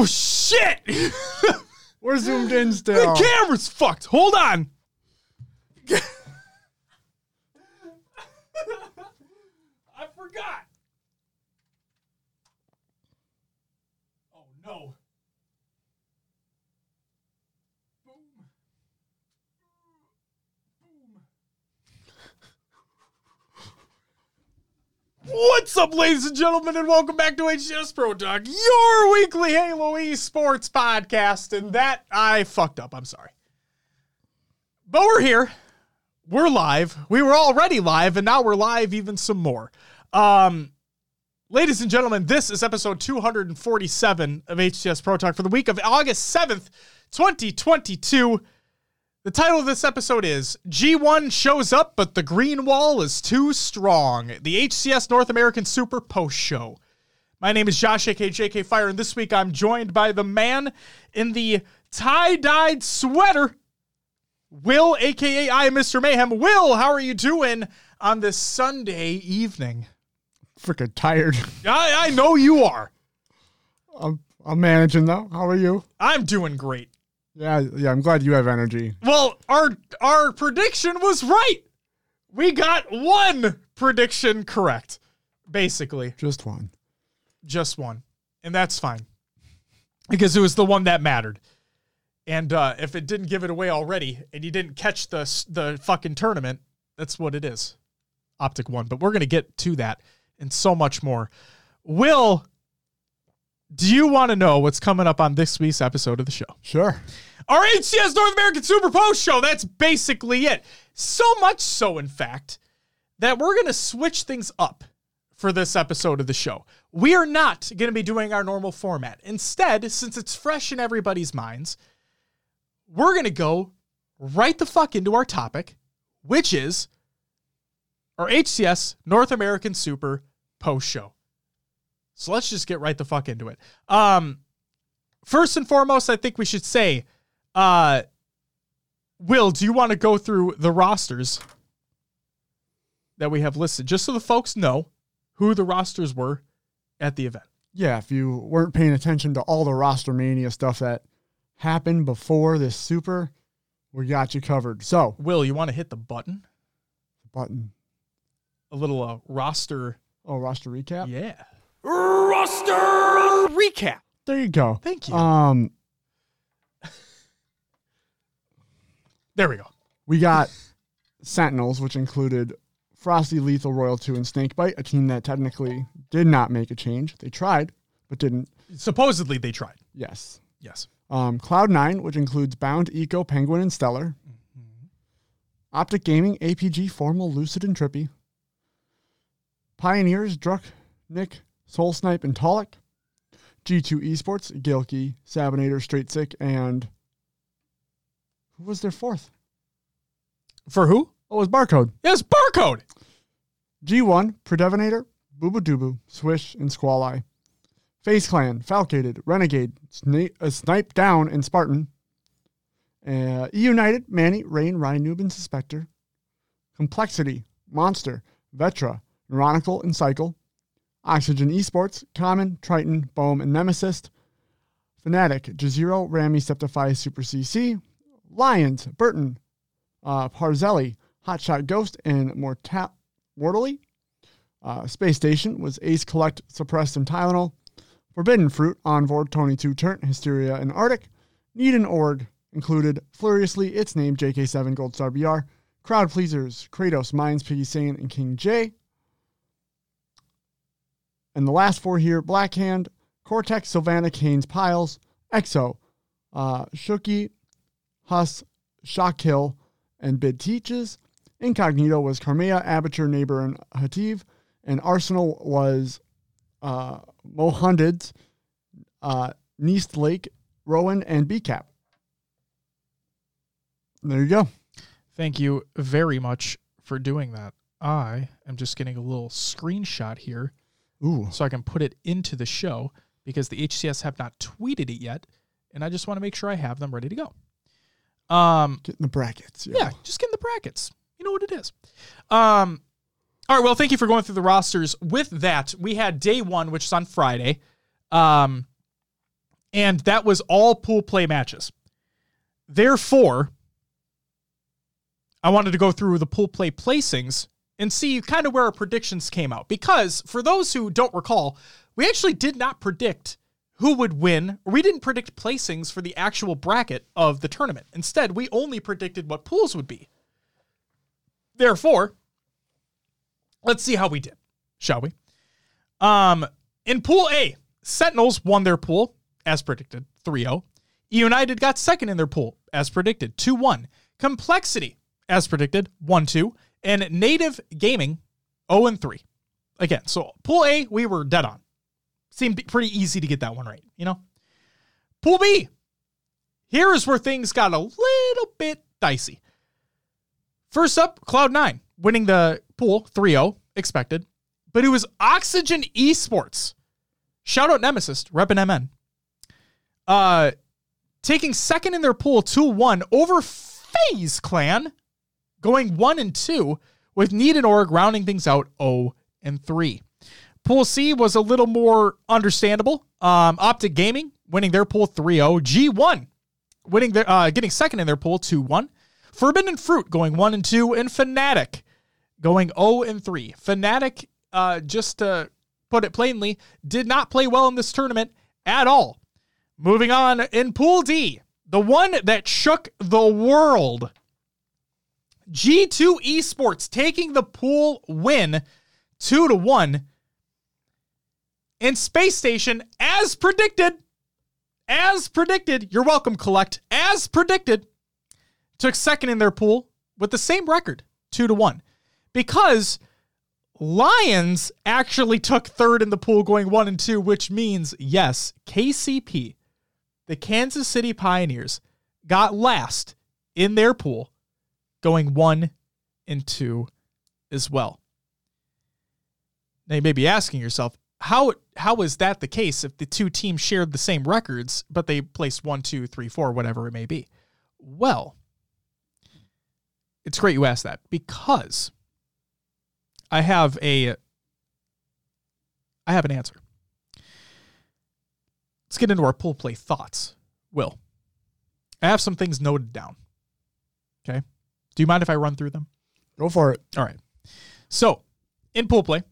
Oh, shit! We're zoomed in still. The camera's fucked. Hold on. I forgot. Oh, no. What's up, ladies and gentlemen, and welcome back to HCS Pro Talk, your weekly Halo eSports podcast. And that, I fucked up. I'm sorry. But we're here. We're live. We were already live, and now we're live even some more. Ladies and gentlemen, this is episode 247 of HCS Pro Talk for the week of August 7th, 2022. The title of this episode is G1 shows up, but the green wall is too strong. The HCS North American Super Post Show. My name is Josh, aka JK Fire, and this week I'm joined by the man in the tie-dyed sweater, Will, aka I, Mr. Mayhem. Will, how are you doing on this Sunday evening? Freaking tired. I know you are. I'm managing though. How are you? I'm doing great. Yeah, I'm glad you have energy. Well, our prediction was right. We got one prediction correct, basically. Just one. And that's fine. Because it was the one that mattered. And if it didn't give it away already, and you didn't catch the fucking tournament, that's what it is. OpTic won. But we're going to get to that and so much more. Will... do you want to know what's coming up on this week's episode of the show? Sure. Our HCS North American Super Post Show. That's basically it. So much so, in fact, that we're going to switch things up for this episode of the show. We are not going to be doing our normal format. Instead, since it's fresh in everybody's minds, we're going to go right the fuck into our topic, which is our HCS North American Super Post Show. So let's just get right the fuck into it. First and foremost, I think we should say, Will, do you want to go through the rosters that we have listed? Just so the folks know who the rosters were at the event. Yeah, if you weren't paying attention to all the roster mania stuff that happened before this super, we got you covered. So, Will, you want to hit the button? A little roster. Oh, roster recap? Yeah. Roster recap. There you go. Thank you. There we go. We got Sentinels, which included Frosty, Lethal, Royal 2, and Snakebite, a team that technically did not make a change. They tried, but didn't. Supposedly they tried. Yes. Cloud9, which includes Bound, Eco, Penguin, and Stellar. Mm-hmm. OpTic Gaming, APG, Formal, Lucid, and Trippy. Pioneers, Druck, Nick, Soul Snipe, and Tolic. G2 Esports, Gilkey, Sabinator, Straight Sick, and who was their fourth? For who? Oh, it was Barcode. Yes, Barcode! G1, Predevinator, doo boo, Swish, and Squall Eye. FaZe Clan, Falcated, Renegade, Snipe Down, and Spartan. E United, Manny, Rain, Ryanoob, and Suspector. Complexity, Monster, Vetra, Neuronical, and Cycle. Oxygen Esports, Common, Triton, Bohm, and Nemesis. Fnatic, Jezero, Rami, Septify, Super CC. Lions, Burton, Parzelli, Hotshot Ghost, and Mortally. Space Station was Ace, Collect, Suppressed, and Tylenol. Forbidden Fruit, Envor, Tony2, Turnt, Hysteria, and Arctic. Need and Org included Furiously, Its Name, JK7, Goldstar BR. Crowd Pleasers, Kratos, Minds, Piggy Sane, and King J. And the last four here, Blackhand, Cortex, Sylvana, Canes, Piles, Exo, Shooky, Huss, Shockhill, and Bid Teaches. Incognito was Carmea, Aperture, Neighbor, and Hativ. And Arsenal was Mohundeds, Neastlake, Rowan, and BCAP. There you go. Thank you very much for doing that. I am just getting a little screenshot here. Ooh. So I can put it into the show because the HCS have not tweeted it yet, and I just want to make sure I have them ready to go. Get in the brackets. Yeah, just get in the brackets. You know what it is. All right, well, thank you for going through the rosters. With that, we had day one, which is on Friday. And that was all pool play matches. Therefore, I wanted to go through the pool play placings and see kind of where our predictions came out. Because for those who don't recall, we actually did not predict who would win. We didn't predict placings for the actual bracket of the tournament. Instead, we only predicted what pools would be. Therefore, let's see how we did, shall we? In Pool A, Sentinels won their pool, as predicted, 3-0. E United got second in their pool, as predicted, 2-1. Complexity, as predicted, 1-2. And Native Gaming, 0-3. Again, so Pool A, we were dead on. Seemed pretty easy to get that one right, you know? Pool B. Here is where things got a little bit dicey. First up, Cloud9, winning the pool 3-0, expected. But it was Oxygen Esports. Shout out Nemesis, reppin' MN. Taking second in their pool, 2-1, over FaZe Clan, going 1-2, with Need and Org rounding things out 0-3. Pool C was a little more understandable. OpTic Gaming winning their pool 3-0. G1 winning their, getting second in their pool 2-1. Forbidden Fruit going 1-2. And Fnatic going 0-3. Fnatic, just to put it plainly, did not play well in this tournament at all. Moving on in Pool D, the one that shook the world. G2 Esports taking the pool win 2-1. And Space Station, as predicted, you're welcome, Collect, as predicted, took second in their pool with the same record, 2-1. Because Lions actually took third in the pool going 1-2, which means, yes, KCP, the Kansas City Pioneers, got last in their pool going 1-2 as well. Now you may be asking yourself, How is that the case if the two teams shared the same records, but they placed 1, 2, 3, 4, whatever it may be? Well, it's great you asked that because I have an answer. Let's get into our pool play thoughts. Will, I have some things noted down. Okay. Do you mind if I run through them? Go for it. All right. So in pool play,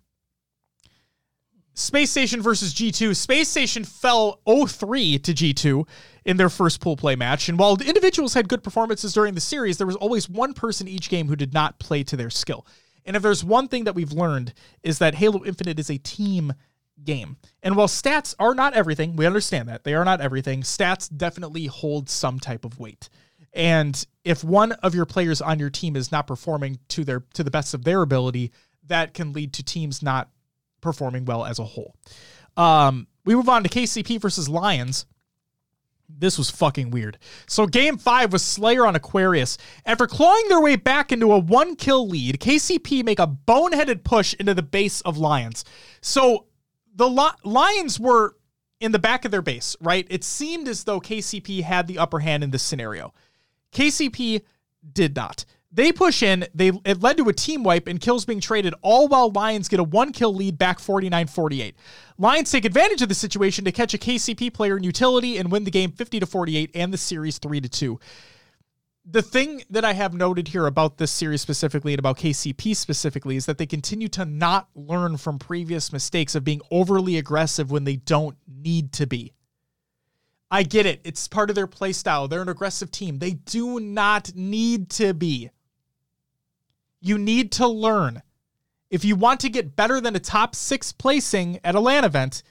Space Station versus G2. Space Station fell 0-3 to G2 in their first pool play match. And while the individuals had good performances during the series, there was always one person each game who did not play to their skill. And if there's one thing that we've learned is that Halo Infinite is a team game. And while stats are not everything, we understand that. They are not everything. Stats definitely hold some type of weight. And if one of your players on your team is not performing to the best of their ability, that can lead to teams not performing well as a whole. We move on to KCP versus Lions. This was fucking weird. So game 5 was Slayer on Aquarius. After clawing their way back into a 1-kill lead, KCP make a boneheaded push into the base of Lions. So the Lions were in the back of their base, right? It seemed as though KCP had the upper hand in this scenario. KCP did not. They push in, it led to a team wipe and kills being traded, all while Lions get a 1-kill lead back 49-48. Lions take advantage of the situation to catch a KCP player in utility and win the game 50-48 and the series 3-2. The thing that I have noted here about this series specifically and about KCP specifically is that they continue to not learn from previous mistakes of being overly aggressive when they don't need to be. I get it. It's part of their play style. They're an aggressive team. They do not need to be. You need to learn. If you want to get better than a top 6 placing at a LAN event,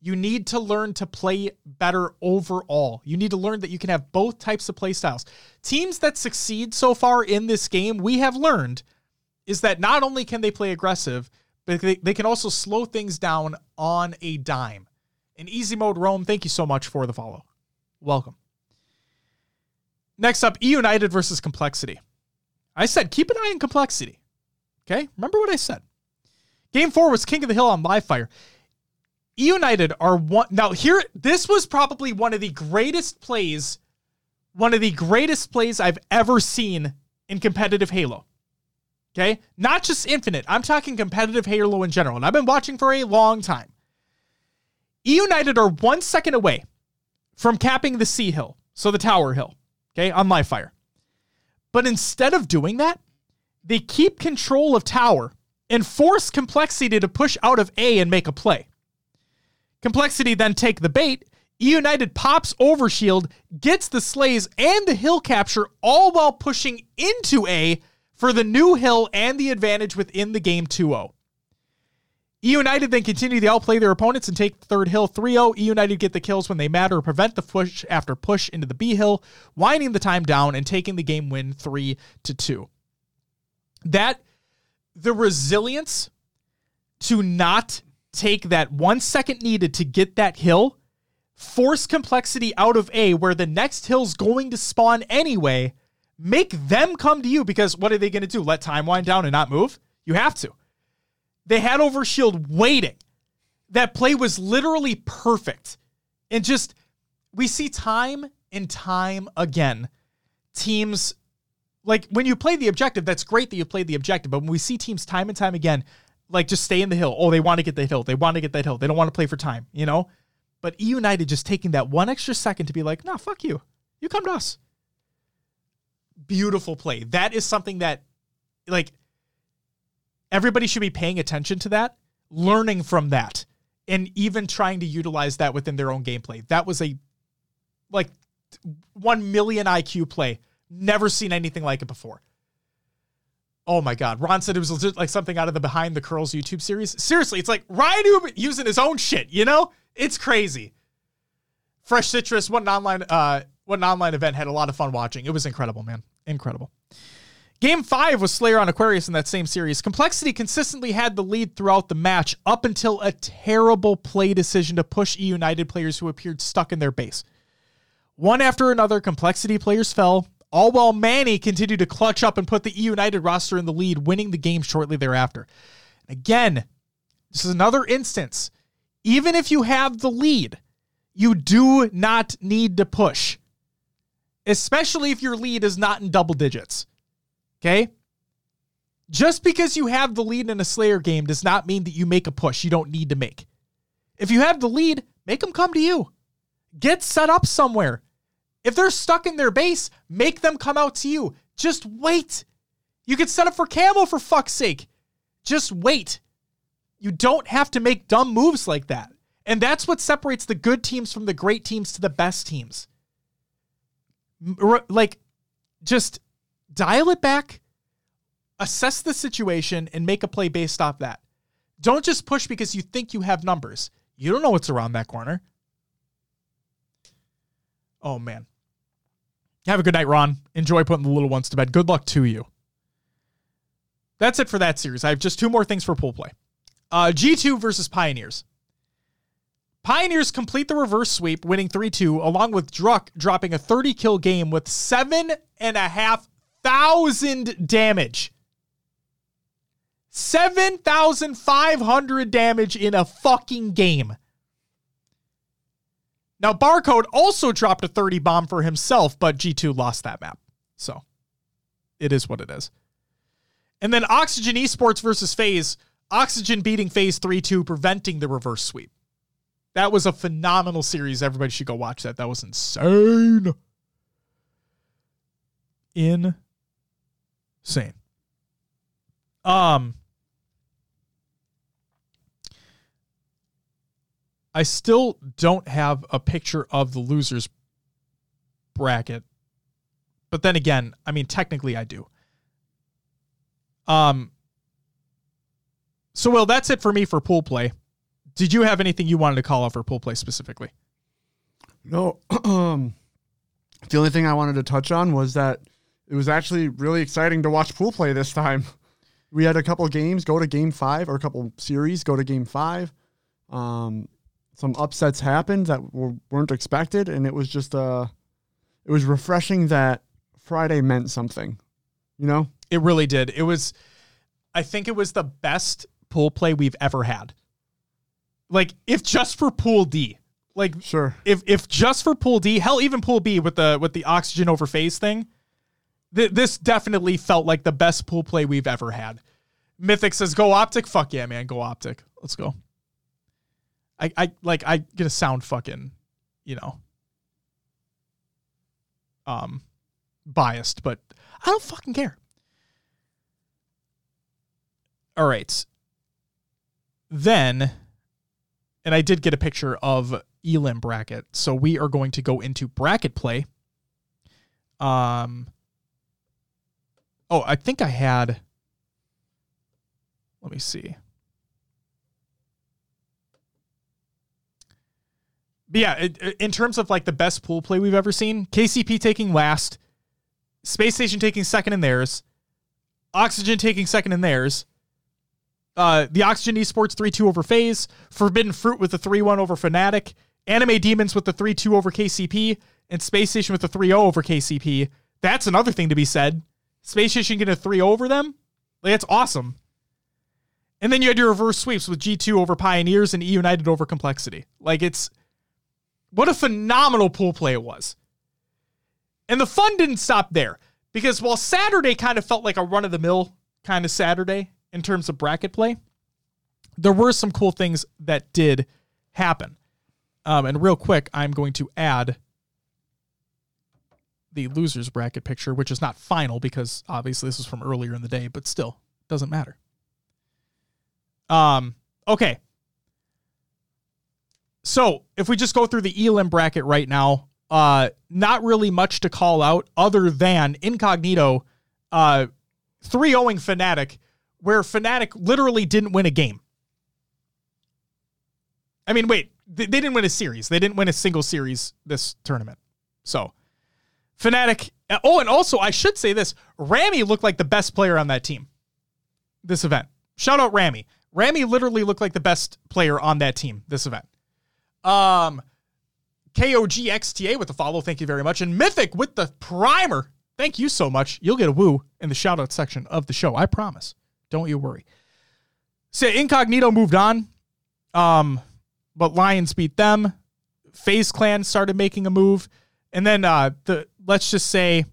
you need to learn to play better overall. You need to learn that you can have both types of play styles. Teams that succeed so far in this game, we have learned, is that not only can they play aggressive, but they can also slow things down on a dime. In Easy Mode Rome, thank you so much for the follow. Welcome. Next up, E United versus Complexity. I said, keep an eye on Complexity. Okay? Remember what I said. Game 4 was King of the Hill on live fire. E United are one. Now, here, this was probably one of the greatest plays I've ever seen in competitive Halo. Okay? Not just Infinite. I'm talking competitive Halo in general. And I've been watching for a long time. E United are 1 second away from capping the C hill, so the tower hill, okay, on Livefire. But instead of doing that, they keep control of tower and force Complexity to push out of A and make a play. Complexity then take the bait. E United pops over shield, gets the slays and the hill capture, all while pushing into A for the new hill and the advantage within the game 2-0. E United then continue to outplay their opponents and take the third hill 3-0. E United get the kills when they matter, prevent the push after push into the B hill, winding the time down and taking the game win 3-2. The resilience to not take that 1 second needed to get that hill, force Complexity out of A where the next hill's going to spawn anyway, make them come to you, because what are they going to do? Let time wind down and not move? You have to. They had over shield waiting. That play was literally perfect. And just, we see time and time again, teams, like when you play the objective, that's great that you played the objective, but when we see teams time and time again, like just stay in the hill. Oh, they want to get the hill. They want to get that hill. They don't want to play for time, you know? But E United just taking that one extra second to be like, no, fuck you. You come to us. Beautiful play. That is something that, like, everybody should be paying attention to that, learning from that, and even trying to utilize that within their own gameplay. That was a, like, 1 million IQ play. Never seen anything like it before. Oh my God. Ron said it was legit, like something out of the Behind the Curls YouTube series. Seriously, it's like Ryanoob using his own shit, you know? It's crazy. Fresh Citrus, what an online event. Had a lot of fun watching. It was incredible, man. Incredible. Game 5 was Slayer on Aquarius in that same series. Complexity consistently had the lead throughout the match up until a terrible play decision to push E United players who appeared stuck in their base. One after another, Complexity players fell, all while Manny continued to clutch up and put the E United roster in the lead, winning the game shortly thereafter. Again, this is another instance. Even if you have the lead, you do not need to push, especially if your lead is not in double digits, okay? Just because you have the lead in a Slayer game does not mean that you make a push you don't need to make. If you have the lead, make them come to you. Get set up somewhere. If they're stuck in their base, make them come out to you. Just wait. You can set up for camo, for fuck's sake. Just wait. You don't have to make dumb moves like that. And that's what separates the good teams from the great teams to the best teams. Like, just dial it back, assess the situation, and make a play based off that. Don't just push because you think you have numbers. You don't know what's around that corner. Oh, man. Have a good night, Ron. Enjoy putting the little ones to bed. Good luck to you. That's it for that series. I have just two more things for pool play. G2 versus Pioneers. Pioneers complete the reverse sweep, winning 3-2, along with Druck dropping a 30-kill game with 7,500 damage. 7,500 damage in a fucking game. Now, Barcode also dropped a 30 bomb for himself, but G2 lost that map. So, it is what it is. And then Oxygen Esports versus FaZe. Oxygen beating FaZe 3-2, preventing the reverse sweep. That was a phenomenal series. Everybody should go watch that. That was insane. Insane. I still don't have a picture of the losers bracket. But then again, I mean, technically I do. So, Will, that's it for me for pool play. Did you have anything you wanted to call out for pool play specifically? No. The only thing I wanted to touch on was that it was actually really exciting to watch pool play this time. We had a couple games go to game 5, or a couple series go to game 5. Some upsets happened that weren't expected, and it was just it was refreshing that Friday meant something, you know? It really did. It was, I think it was the best pool play we've ever had. Like, if just for pool D, like, sure. If just for pool D, hell, even pool B with the Oxygen over FaZe thing, this definitely felt like the best pool play we've ever had. Mythic says, go OpTic. Fuck yeah, man. Go OpTic. Let's go. I'm going to sound fucking, you know, biased, but I don't fucking care. All right. Then, and I did get a picture of Elim bracket, so we are going to go into bracket play. Oh, I think I had... Let me see. But yeah, in terms of like the best pool play we've ever seen, KCP taking last, Space Station taking second in theirs, Oxygen taking second in theirs, the Oxygen Esports 3-2 over FaZe, Forbidden Fruit with the 3-1 over Fnatic, Anime Demons with the 3-2 over KCP, and Space Station with the 3-0 over KCP. That's another thing to be said. Space Station getting a 3-0 over them? Like, that's awesome. And then you had your reverse sweeps with G2 over Pioneers and E United over Complexity. Like, it's... What a phenomenal pool play it was. And the fun didn't stop there. Because while Saturday kind of felt like a run-of-the-mill kind of Saturday in terms of bracket play, there were some cool things that did happen. And real quick, I'm going to add the losers bracket picture, which is not final because obviously this was from earlier in the day, but still, doesn't matter. Okay. So if we just go through the ELM bracket right now, not really much to call out other than Incognito 3-0ing Fnatic, where Fnatic literally didn't win a game. I mean, wait, they didn't win a series. They didn't win a single series this tournament. So Fnatic, oh, and also I should say this, Rami looked like the best player on that team this event. Shout out Rami. Rami literally looked like the best player on that team this event. KOGXTA with the follow. Thank you very much. And Mythic with the primer. Thank you so much. You'll get a woo in the shout out section of the show. I promise. Don't you worry. So Incognito moved on. But Lions beat them. FaZe Clan started making a move. And then let's just say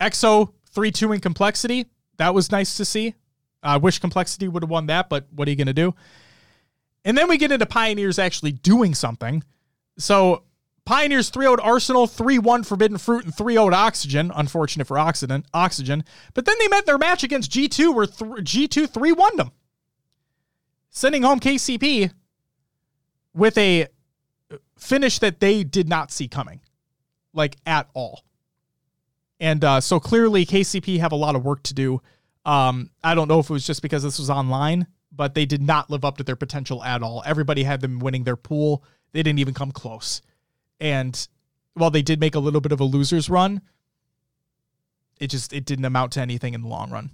EXO 3-2 in Complexity. That was nice to see. I wish Complexity would have won that, but what are you going to do? And then we get into Pioneers actually doing something. So Pioneers 3-0'd Arsenal, 3-1 Forbidden Fruit, and 3-0'd Oxygen. Unfortunate for Oxygen. But then they met their match against G2, where G2 3-1'd them, sending home KCP with a finish that they did not see coming, like at all. And so clearly KCP have a lot of work to do. I don't know if it was just because this was online, but they did not live up to their potential at all. Everybody had them winning their pool. They didn't even come close. And while they did make a little bit of a loser's run, it didn't amount to anything in the long run.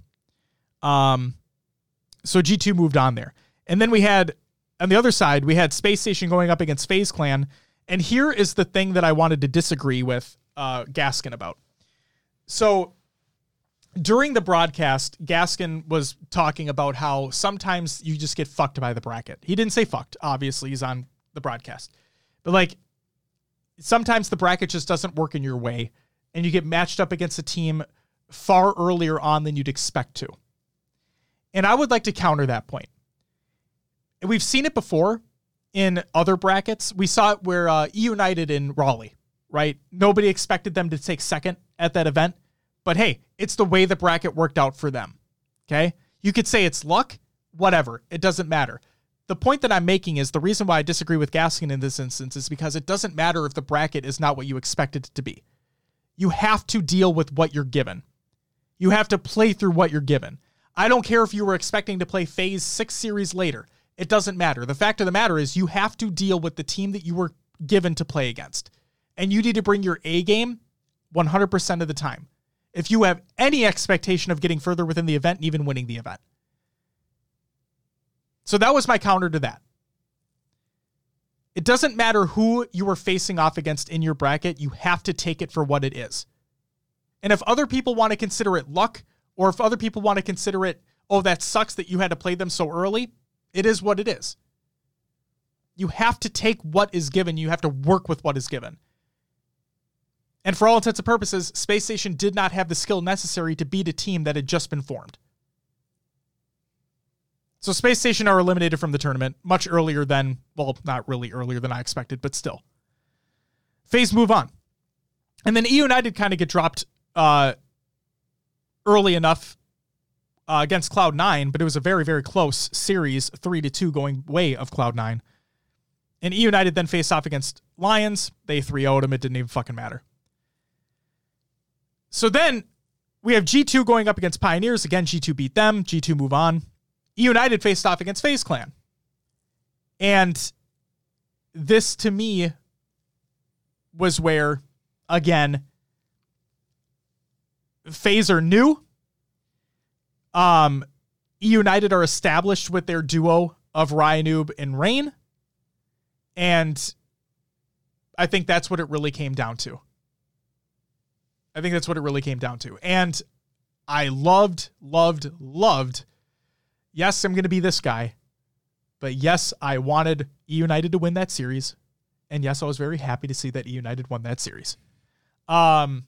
So G2 moved on there. And then we had, on the other side, we had Space Station going up against FaZe Clan. And here is the thing that I wanted to disagree with Gaskin about. So during the broadcast, Gaskin was talking about how sometimes you just get fucked by the bracket. He didn't say fucked. Obviously, he's on the broadcast. But, like, sometimes the bracket just doesn't work in your way, and you get matched up against a team far earlier on than you'd expect to. And I would like to counter that point. We've seen it before in other brackets. We saw it where E United in Raleigh, right? Nobody expected them to take second at that event, but hey, it's the way the bracket worked out for them. Okay. You could say it's luck, whatever. It doesn't matter. The point that I'm making is the reason why I disagree with Gaskin in this instance is because it doesn't matter if the bracket is not what you expected it to be. You have to deal with what you're given. You have to play through what you're given. I don't care if you were expecting to play phase 6 series later. It doesn't matter. The fact of the matter is you have to deal with the team that you were given to play against, and you need to bring your A game 100% of the time if you have any expectation of getting further within the event and even winning the event. So that was my counter to that. It doesn't matter who you are facing off against in your bracket. You have to take it for what it is. And if other people want to consider it luck, or if other people want to consider it, oh, that sucks that you had to play them so early, it is what it is. You have to take what is given. You have to work with what is given. And for all intents and purposes, Space Station did not have the skill necessary to beat a team that had just been formed. So Space Station are eliminated from the tournament much earlier than, well, not really earlier than I expected, but still. FaZe move on. And then E United kind of get dropped early enough against Cloud9, but it was a very, very close series, 3-2 going way of Cloud9. And E United then faced off against Lions. They 3-0'd him. It didn't even fucking matter. So then we have G2 going up against Pioneers. Again, G2 beat them. G2 move on. E United faced off against FaZe Clan. And this, to me, was where, again, FaZe are new. E United are established with their duo of Ryanoob and Rain. And I think that's what it really came down to. And I loved, yes, I'm going to be this guy, but yes, I wanted E United to win that series. And yes, I was very happy to see that E United won that series. But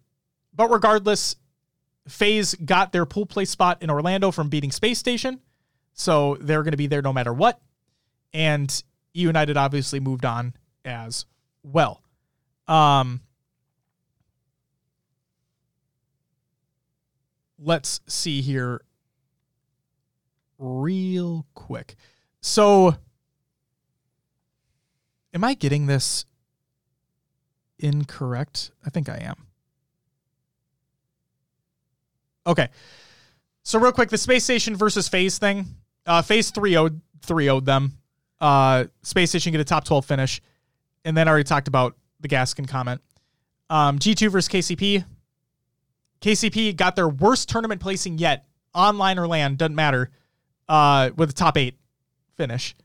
regardless, FaZe got their pool play spot in Orlando from beating Space Station. So they're going to be there no matter what. And E United obviously moved on as well. Let's see here real quick. So am I getting this incorrect? I think I am. Okay. So real quick, the Space Station versus FaZe thing. FaZe 3-0'd them. Space Station get a top 12 finish. And then I already talked about the Gaskin comment. G2 versus KCP. KCP got their worst tournament placing yet, online or land, doesn't matter, with a top 8 finish.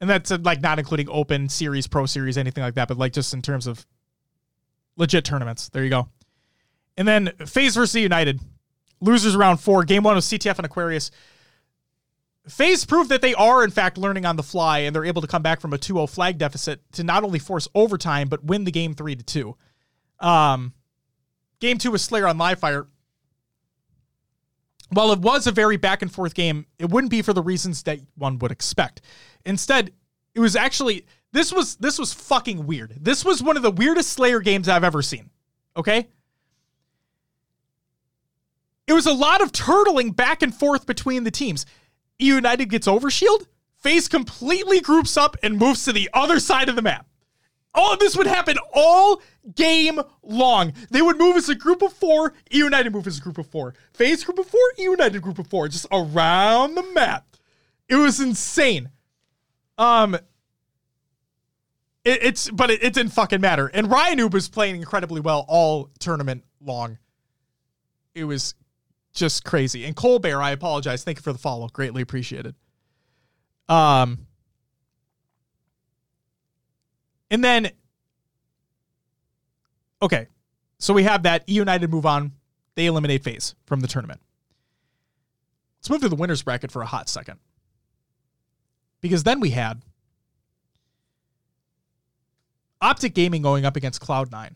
And that's like not including Open, Series, Pro Series, anything like that, but like just in terms of legit tournaments. There you go. And then FaZe versus United. Losers round 4. Game 1 was CTF and Aquarius. FaZe proved that they are, in fact, learning on the fly, and they're able to come back from a 2-0 flag deficit to not only force overtime, but win the game 3-2. Game 2 was Slayer on Livefire. While it was a very back-and-forth game, it wouldn't be for the reasons that one would expect. Instead, it was actually... This was fucking weird. This was one of the weirdest Slayer games I've ever seen. Okay? It was a lot of turtling back and forth between the teams. E United gets overshield. FaZe completely groups up and moves to the other side of the map. All of this would happen all game long. They would move as a group of 4. E United move as a group of 4. FaZe group of 4. E United group of 4. Just around the map. It was insane. It didn't fucking matter. And Ryanoob was playing incredibly well all tournament long. It was just crazy. And Cole Bear, I apologize. Thank you for the follow. Greatly appreciated. And then, okay, so we have that. E United move on. They eliminate FaZe from the tournament. Let's move to the winner's bracket for a hot second. Because then we had OpTic Gaming going up against Cloud9.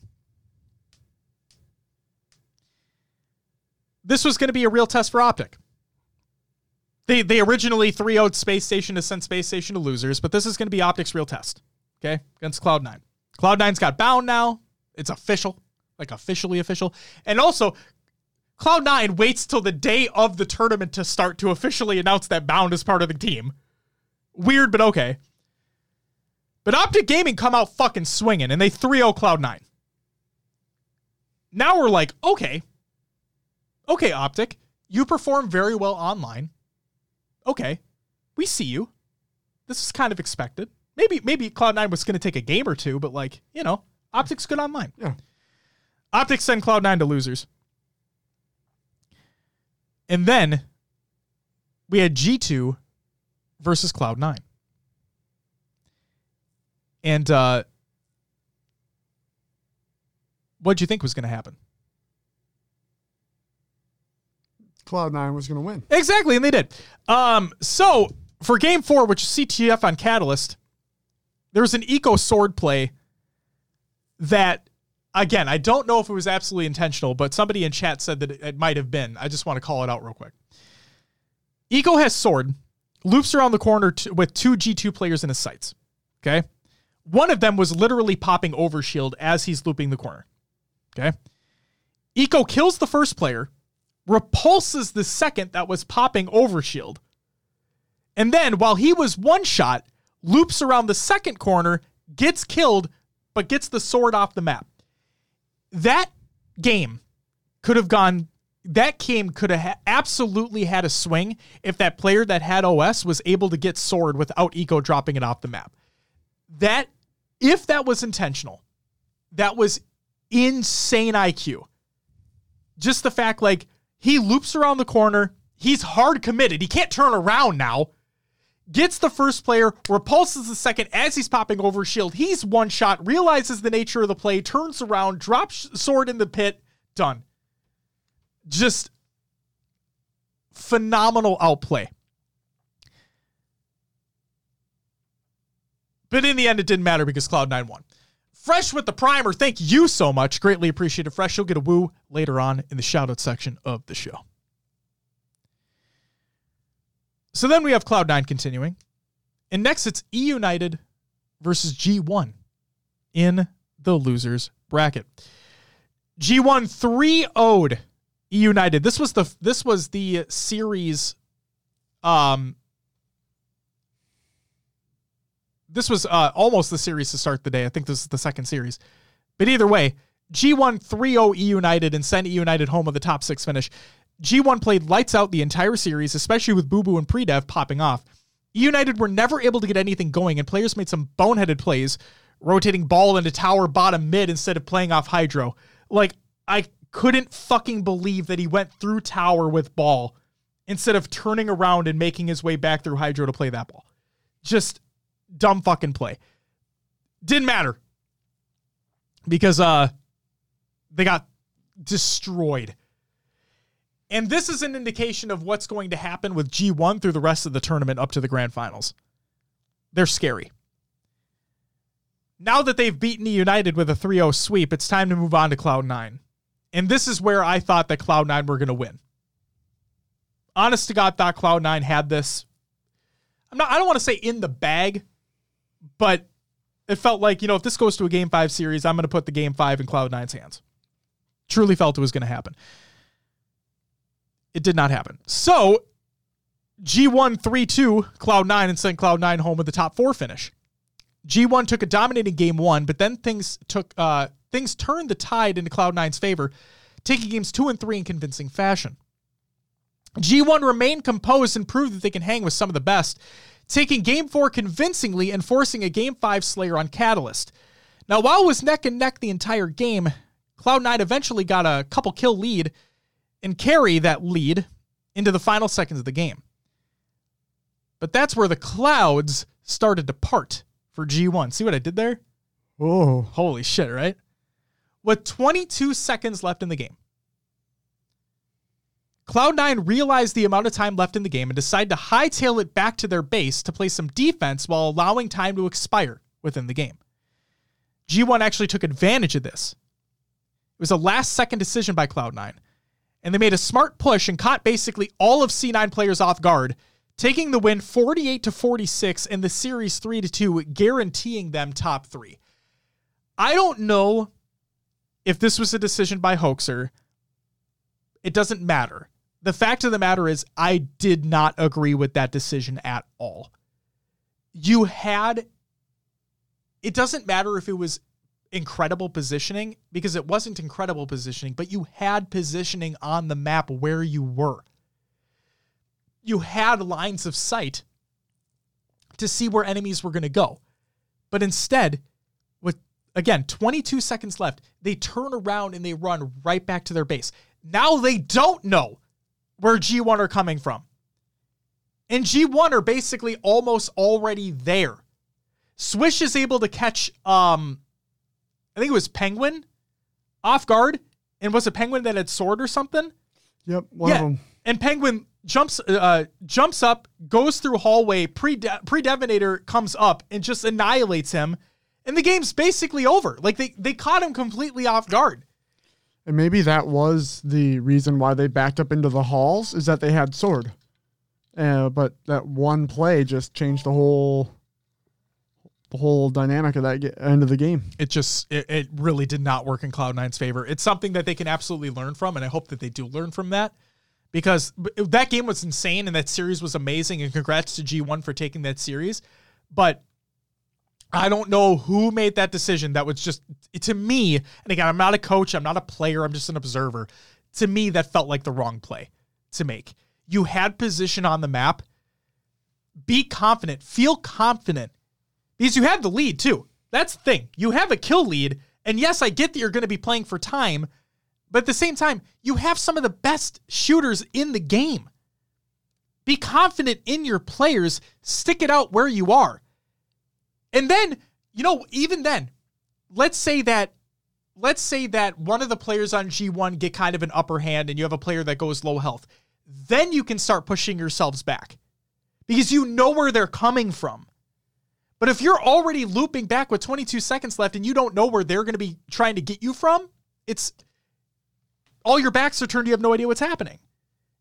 This was going to be a real test for OpTic. They originally 3-0'd Space Station to send Space Station to losers, but this is going to be OpTic's real test. Okay, against Cloud9. Cloud9's got Bound now. It's official, like officially official. And also, Cloud9 waits till the day of the tournament to start to officially announce that Bound is part of the team. Weird, but okay. But OpTic Gaming come out fucking swinging, and they 3-0 Cloud9. Now we're like, okay. Okay, OpTic, you perform very well online. Okay, we see you. This is kind of expected. Maybe Cloud9 was going to take a game or two, but like, you know, OpTic's good online. Yeah. OpTic send Cloud9 to losers. And then we had G2 versus Cloud9. And what do you think was going to happen? Cloud9 was going to win. Exactly, and they did. So for game 4, which is CTF on Catalyst, there's an Eco sword play that, again, I don't know if it was absolutely intentional, but somebody in chat said that it might have been. I just want to call it out real quick. Eco has sword, loops around the corner with 2 G2 players in his sights. Okay? One of them was literally popping overshield as he's looping the corner. Okay. Eco kills the first player, repulses the second that was popping overshield, and then while he was one shot, loops around the second corner, gets killed, but gets the sword off the map. That game could have gone... That game could have absolutely had a swing if that player that had OS was able to get sword without Eco dropping it off the map. That, if that was intentional, that was insane IQ. Just the fact, like, he loops around the corner, he's hard committed, he can't turn around now, gets the first player, repulses the second as he's popping over shield, he's one shot, realizes the nature of the play, turns around, drops sword in the pit, done. Just phenomenal outplay. But in the end, it didn't matter because Cloud9 won. Fresh with the primer, thank you so much. Greatly appreciated, Fresh. You'll get a woo later on in the shout-out section of the show. So then we have Cloud9 continuing. And next, it's E United versus G1 in the losers bracket. G1 3-0'd E United. This was the series. This was almost the series to start the day. I think this is the second series, but either way, G1 3-0 E United and sent E United home with a top six finish. G1 played lights out the entire series, especially with Doo Boo and Pre-Dev popping off. E United were never able to get anything going, and players made some boneheaded plays, rotating ball into tower bottom mid instead of playing off Hydro. Like, I couldn't fucking believe that he went through tower with ball instead of turning around and making his way back through Hydro to play that ball. Just dumb fucking play. Didn't matter because they got destroyed. And this is an indication of what's going to happen with G1 through the rest of the tournament up to the grand finals. They're scary. Now that they've beaten E United with a 3-0 sweep, it's time to move on to Cloud9. And this is where I thought that Cloud9 were going to win. Honest to God, thought Cloud9 had this. I don't want to say in the bag, but it felt like, you know, if this goes to a Game 5 series, I'm going to put the Game 5 in Cloud9's hands. Truly felt it was going to happen. It did not happen. So, G1 3-2 Cloud9 and sent Cloud9 home with the top four finish. G1 took a dominating Game 1, but then things turned the tide into Cloud9's favor, taking games 2 and 3 in convincing fashion. G1 remained composed and proved that they can hang with some of the best, taking Game 4 convincingly and forcing a Game 5 slayer on Catalyst. Now, while it was neck and neck the entire game, Cloud9 eventually got a couple kill lead and carry that lead into the final seconds of the game. But that's where the clouds started to part for G1. See what I did there? Oh, holy shit, right? With 22 seconds left in the game, Cloud9 realized the amount of time left in the game and decided to hightail it back to their base to play some defense while allowing time to expire within the game. G1 actually took advantage of this. It was a last-second decision by Cloud9, and they made a smart push and caught basically all of C9 players off guard, taking the win 48-46 and the series 3-2, guaranteeing them top three. I don't know if this was a decision by Hoaxer. It doesn't matter. The fact of the matter is I did not agree with that decision at all. It doesn't matter if it was incredible positioning, because it wasn't incredible positioning, but you had positioning on the map where you were. You had lines of sight to see where enemies were going to go. But instead, again, 22 seconds left, they turn around and they run right back to their base. Now they don't know where G1 are coming from. And G1 are basically almost already there. Swish is able to catch, I think it was Penguin, off guard. And was it Penguin that had sword or something? Yep, one of them. And Penguin jumps up, goes through hallway, pre-Devinator comes up and just annihilates him. And the game's basically over. Like, they caught him completely off guard. And maybe that was the reason why they backed up into the halls, is that they had sword. But that one play just changed the whole the whole dynamic of that end of the game. It just, it really did not work in Cloud9's favor. It's something that they can absolutely learn from, and I hope that they do learn from that, because that game was insane and that series was amazing, and congrats to G1 for taking that series. But I don't know who made that decision. That was just, to me, and again, I'm not a coach, I'm not a player, I'm just an observer. To me, that felt like the wrong play to make. You had position on the map. Be confident. Feel confident. Because you have the lead, too. That's the thing. You have a kill lead, and yes, I get that you're going to be playing for time, but at the same time, you have some of the best shooters in the game. Be confident in your players. Stick it out where you are. And then, you know, even then, let's say that one of the players on G1 get kind of an upper hand and you have a player that goes low health. Then you can start pushing yourselves back because you know where they're coming from. But if you're already looping back with 22 seconds left and you don't know where they're going to be trying to get you from, it's all your backs are turned. You have no idea what's happening.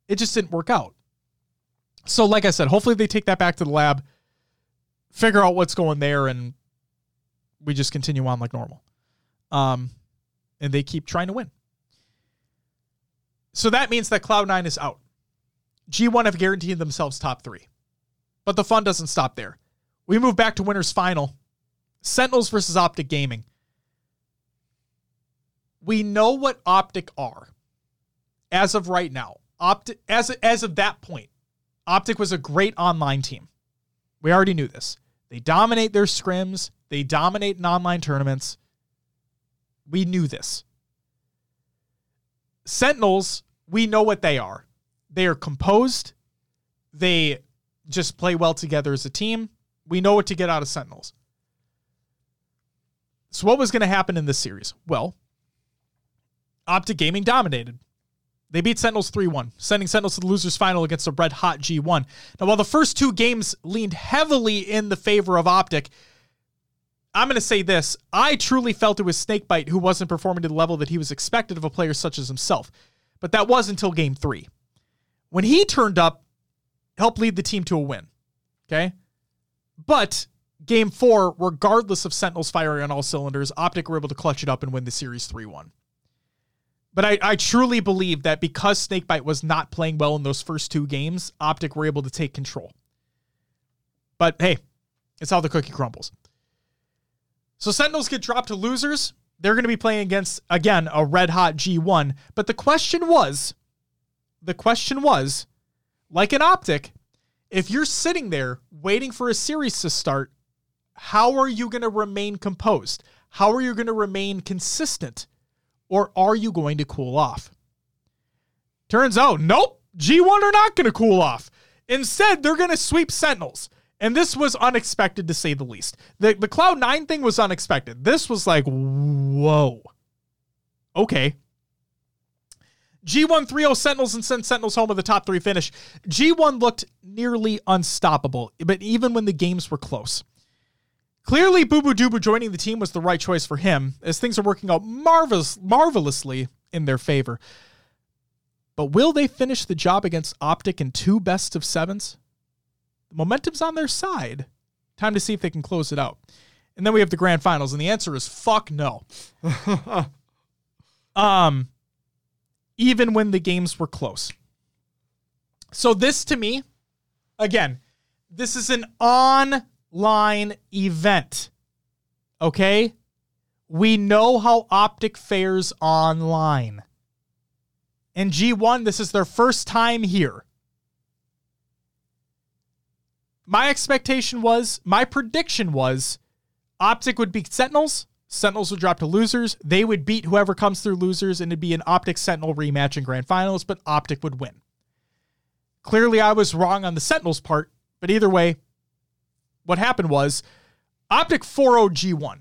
It just didn't work out. So like I said, hopefully they take that back to the lab, figure out what's going there, and we just continue on like normal. And they keep trying to win. So that means that Cloud9 is out. G1 have guaranteed themselves top three. But the fun doesn't stop there. We move back to winner's final. Sentinels versus OpTic Gaming. We know what OpTic are. As of right now, OpTic, as of that point, OpTic was a great online team. We already knew this. They dominate their scrims. They dominate in online tournaments. We knew this. Sentinels, we know what they are. They are composed. They just play well together as a team. We know what to get out of Sentinels. So what was going to happen in this series? Well, OpTic Gaming dominated. They beat Sentinels 3-1, sending Sentinels to the losers final against a red-hot G1. Now, while the first two games leaned heavily in the favor of OpTic, I'm going to say this. I truly felt it was Snakebite who wasn't performing to the level that he was expected of a player such as himself. But that was until game three. When he turned up, helped lead the team to a win. Okay? But game four, regardless of Sentinels firing on all cylinders, OpTic were able to clutch it up and win the series 3-1. But I truly believe that because Snakebite was not playing well in those first two games, OpTic were able to take control. But hey, it's how the cookie crumbles. So Sentinels get dropped to losers. They're going to be playing against, again, a red-hot G1. But the question was, like an OpTic, if you're sitting there waiting for a series to start, how are you going to remain composed? How are you going to remain consistent? Or are you going to cool off? Turns out, nope, G1 are not going to cool off. Instead, they're going to sweep Sentinels. And this was unexpected, to say the least. The Cloud9 thing was unexpected. This was like, whoa. Okay. G1 3-0 Sentinels and sent Sentinels home with the top three finish. G1 looked nearly unstoppable, but even when the games were close. Clearly, doo boo joining the team was the right choice for him, as things are working out marvelously in their favor. But will they finish the job against OpTic in two best of sevens? Momentum's on their side. Time to see if they can close it out. And then we have the grand finals, and the answer is fuck no. Even when the games were close. So this, to me, again, this is an online event. Okay? We know how OpTic fares online. And G1, this is their first time here. My prediction was OpTic would beat Sentinels. Sentinels would drop to losers. They would beat whoever comes through losers, and it'd be an OpTic Sentinel rematch in grand finals, but OpTic would win. Clearly, I was wrong on the Sentinels part, but either way, what happened was OpTic 4-0 G1.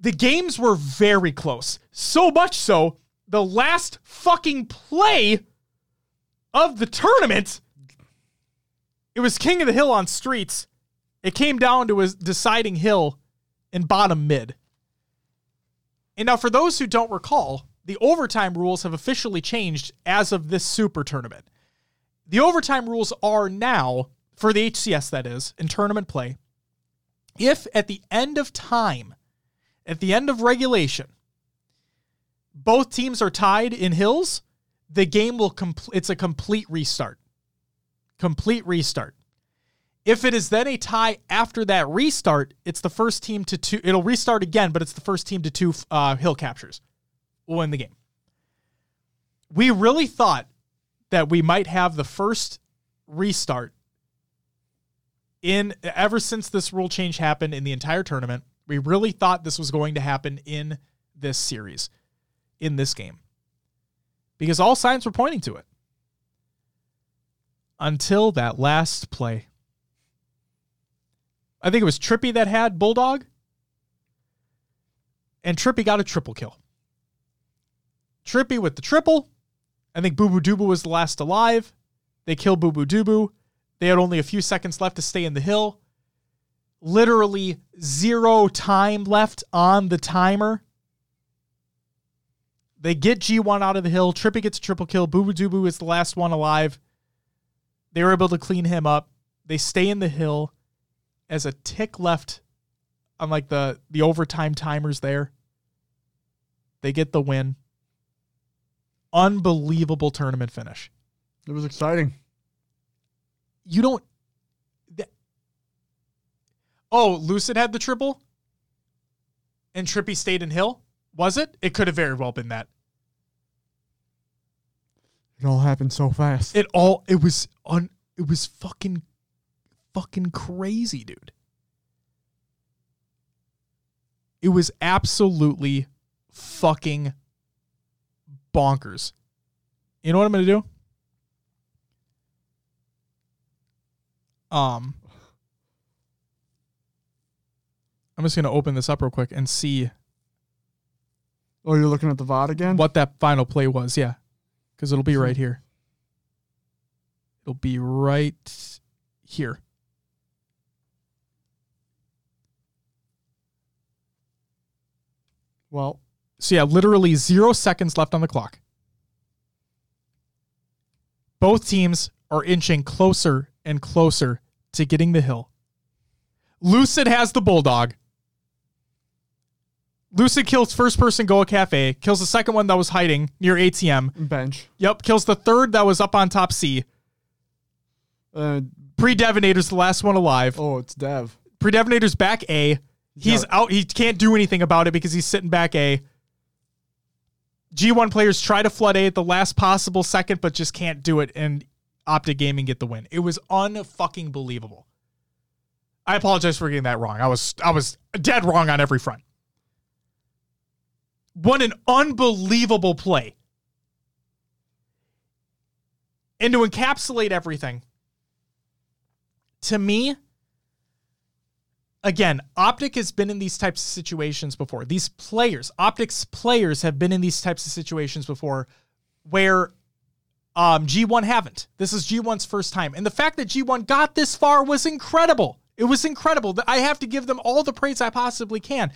The games were very close, so much so the last fucking play of the tournament. It was King of the Hill on streets. It came down to a deciding hill in bottom mid. And now for those who don't recall, the overtime rules have officially changed as of this super tournament. The overtime rules are now, for the HCS that is, in tournament play, If at the end of time, at the end of regulation, both teams are tied in hills, the game will complete. It's a complete restart. Complete restart. If it is then a tie after that restart, it's the first team to two. It'll restart again, but it's the first team to two hill captures will win the game. We really thought that we might have the first restart in ever since this rule change happened in the entire tournament. We really thought this was going to happen in this series, in this game, because all signs were pointing to it until that last play. I think it was Trippy that had Bulldog, and Trippy got a triple kill. Trippy with the triple. I think doo boo was the last alive. They killed doo boo. They had only a few seconds left to stay in the hill. Literally 0 time left on the timer. They get G1 out of the hill. Trippy gets a triple kill. doo boo is the last one alive. They were able to clean him up. They stay in the hill. As a tick left on like the overtime timers there, they get the win. Unbelievable tournament finish. It was exciting. You don't... Oh, Lucid had the triple? And Trippy stayed in hill? Was it? It could have very well been that. It all happened so fast. It was fucking crazy, dude. It was absolutely fucking bonkers. You know what I'm going to do? I'm just going to open this up real quick and see. Oh, you're looking at the VOD again? What that final play was, yeah. Because it'll be right here. It'll be right here. Well, so yeah, literally 0 seconds left on the clock. Both teams are inching closer and closer to getting the hill. Lucid has the Bulldog. Lucid kills first person Goa Cafe, kills the second one that was hiding near ATM. Bench. Yep, kills the third that was up on top C. Pre-Devinator's the last one alive. Oh, it's Dev. Pre-Devinator's back A. He's out. He can't do anything about it because he's sitting back A. G1 players try to flood A at the last possible second, but just can't do it, and OpTic Gaming get the win. It was unfucking believable. I apologize for getting that wrong. I was dead wrong on every front. What an unbelievable play. And to encapsulate everything, to me, again, OpTic has been in these types of situations before. These players, OpTic's players, have been in these types of situations before where G1 haven't. This is G1's first time. And the fact that G1 got this far was incredible. It was incredible. I have to give them all the praise I possibly can.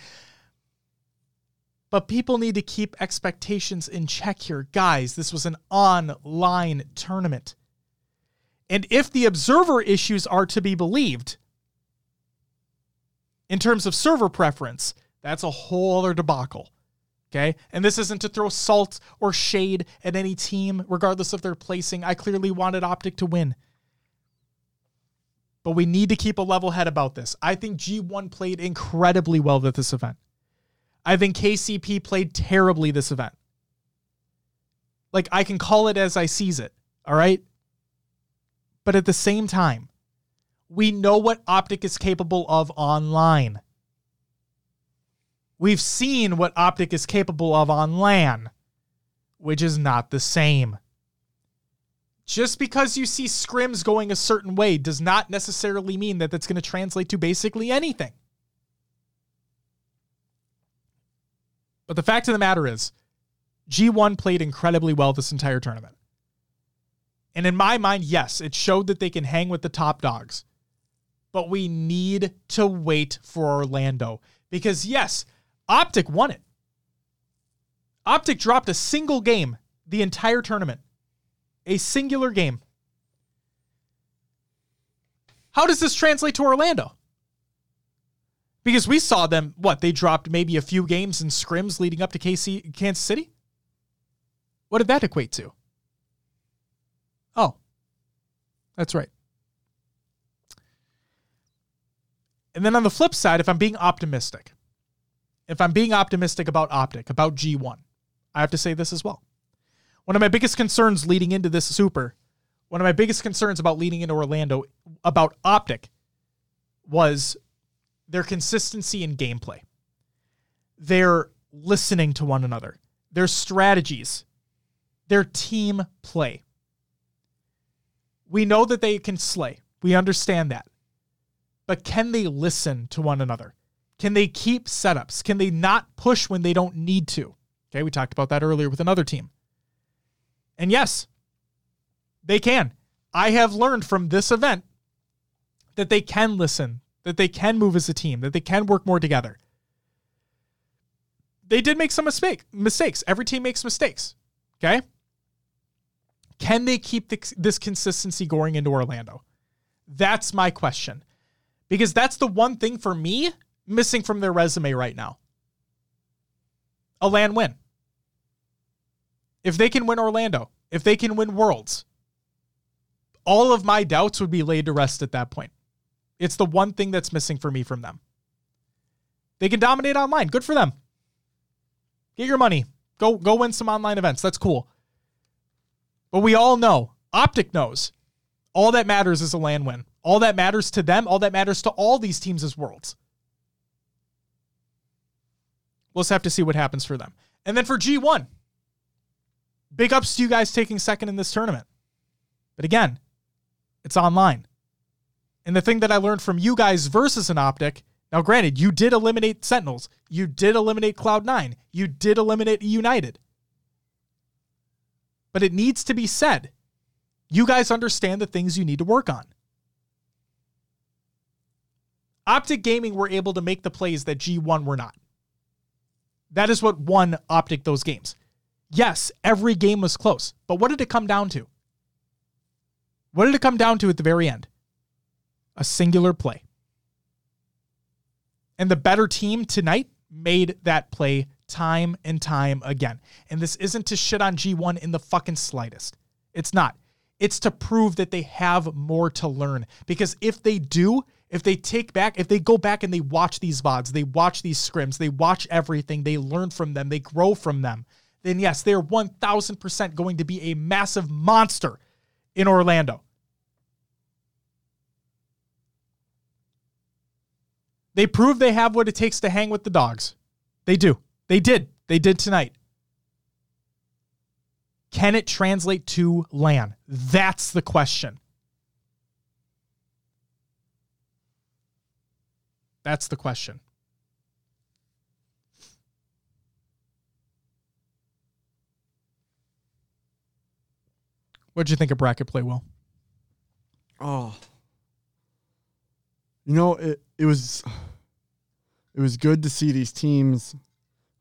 But people need to keep expectations in check here. Guys, this was an online tournament. And if the observer issues are to be believed, in terms of server preference, that's a whole other debacle, okay? And this isn't to throw salt or shade at any team, regardless of their placing. I clearly wanted OpTic to win. But we need to keep a level head about this. I think G1 played incredibly well at this event. I think KCP played terribly this event. Like, I can call it as I sees it, all right? But at the same time, we know what OpTic is capable of online. We've seen what OpTic is capable of on LAN, which is not the same. Just because you see scrims going a certain way does not necessarily mean that that's going to translate to basically anything. But the fact of the matter is, G1 played incredibly well this entire tournament. And in my mind, yes, it showed that they can hang with the top dogs. But we need to wait for Orlando because, yes, OpTic won it. OpTic dropped a single game the entire tournament, a singular game. How does this translate to Orlando? Because we saw them, what, they dropped maybe a few games in scrims leading up to Kansas City? What did that equate to? Oh, that's right. And then on the flip side, if I'm being optimistic about OpTic, about G1, I have to say this as well. One of my biggest concerns leading into this Super, one of my biggest concerns about leading into Orlando about OpTic was their consistency in gameplay. Their listening to one another, their strategies, their team play. We know that they can slay. We understand that. But can they listen to one another? Can they keep setups? Can they not push when they don't need to? Okay, we talked about that earlier with another team. And yes, they can. I have learned from this event that they can listen, that they can move as a team, that they can work more together. They did make some mistakes. Every team makes mistakes, okay? Can they keep this consistency going into Orlando? That's my question. Because that's the one thing for me missing from their resume right now. A LAN win. If they can win Orlando, if they can win Worlds, all of my doubts would be laid to rest at that point. It's the one thing that's missing for me from them. They can dominate online. Good for them. Get your money. Go win some online events. That's cool. But we all know, OpTic knows, all that matters is a LAN win. All that matters to them, all that matters to all these teams is Worlds. We'll just have to see what happens for them. And then for G1, big ups to you guys taking second in this tournament. But again, it's online. And the thing that I learned from you guys versus an OpTic, now granted, you did eliminate Sentinels. You did eliminate Cloud9. You did eliminate E United. But it needs to be said, you guys understand the things you need to work on. OpTic Gaming were able to make the plays that G1 were not. That is what won OpTic those games. Yes, every game was close, but what did it come down to? What did it come down to at the very end? A singular play. And the better team tonight made that play time and time again. And this isn't to shit on G1 in the fucking slightest. It's not. It's to prove that they have more to learn. Because if they do, if they go back and they watch these VODs, they watch these scrims, they watch everything, they learn from them, they grow from them, then yes, they're 1,000% going to be a massive monster in Orlando. They prove they have what it takes to hang with the dogs. They do. They did. They did tonight. Can it translate to LAN? That's the question. That's the question. What'd you think of bracket play, Will? Oh, you know, it was good to see these teams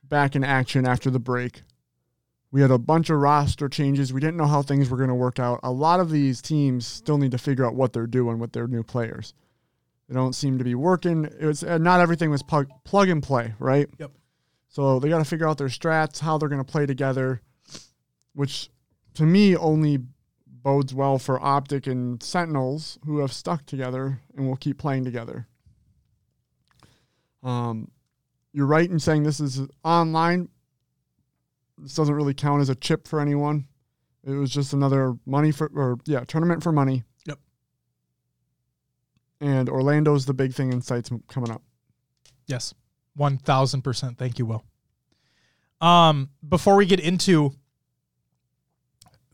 back in action after the break. We had a bunch of roster changes. We didn't know how things were going to work out. A lot of these teams still need to figure out what they're doing with their new players. They don't seem to be working. Not everything was plug and play, right? Yep. So they got to figure out their strats, how they're going to play together, which to me only bodes well for OpTic and Sentinels, who have stuck together and will keep playing together. You're right in saying this is online. This doesn't really count as a chip for anyone. It was just another tournament for money. And Orlando's the big thing in sights coming up. Yes, 1,000%. Thank you, Will. Before we get into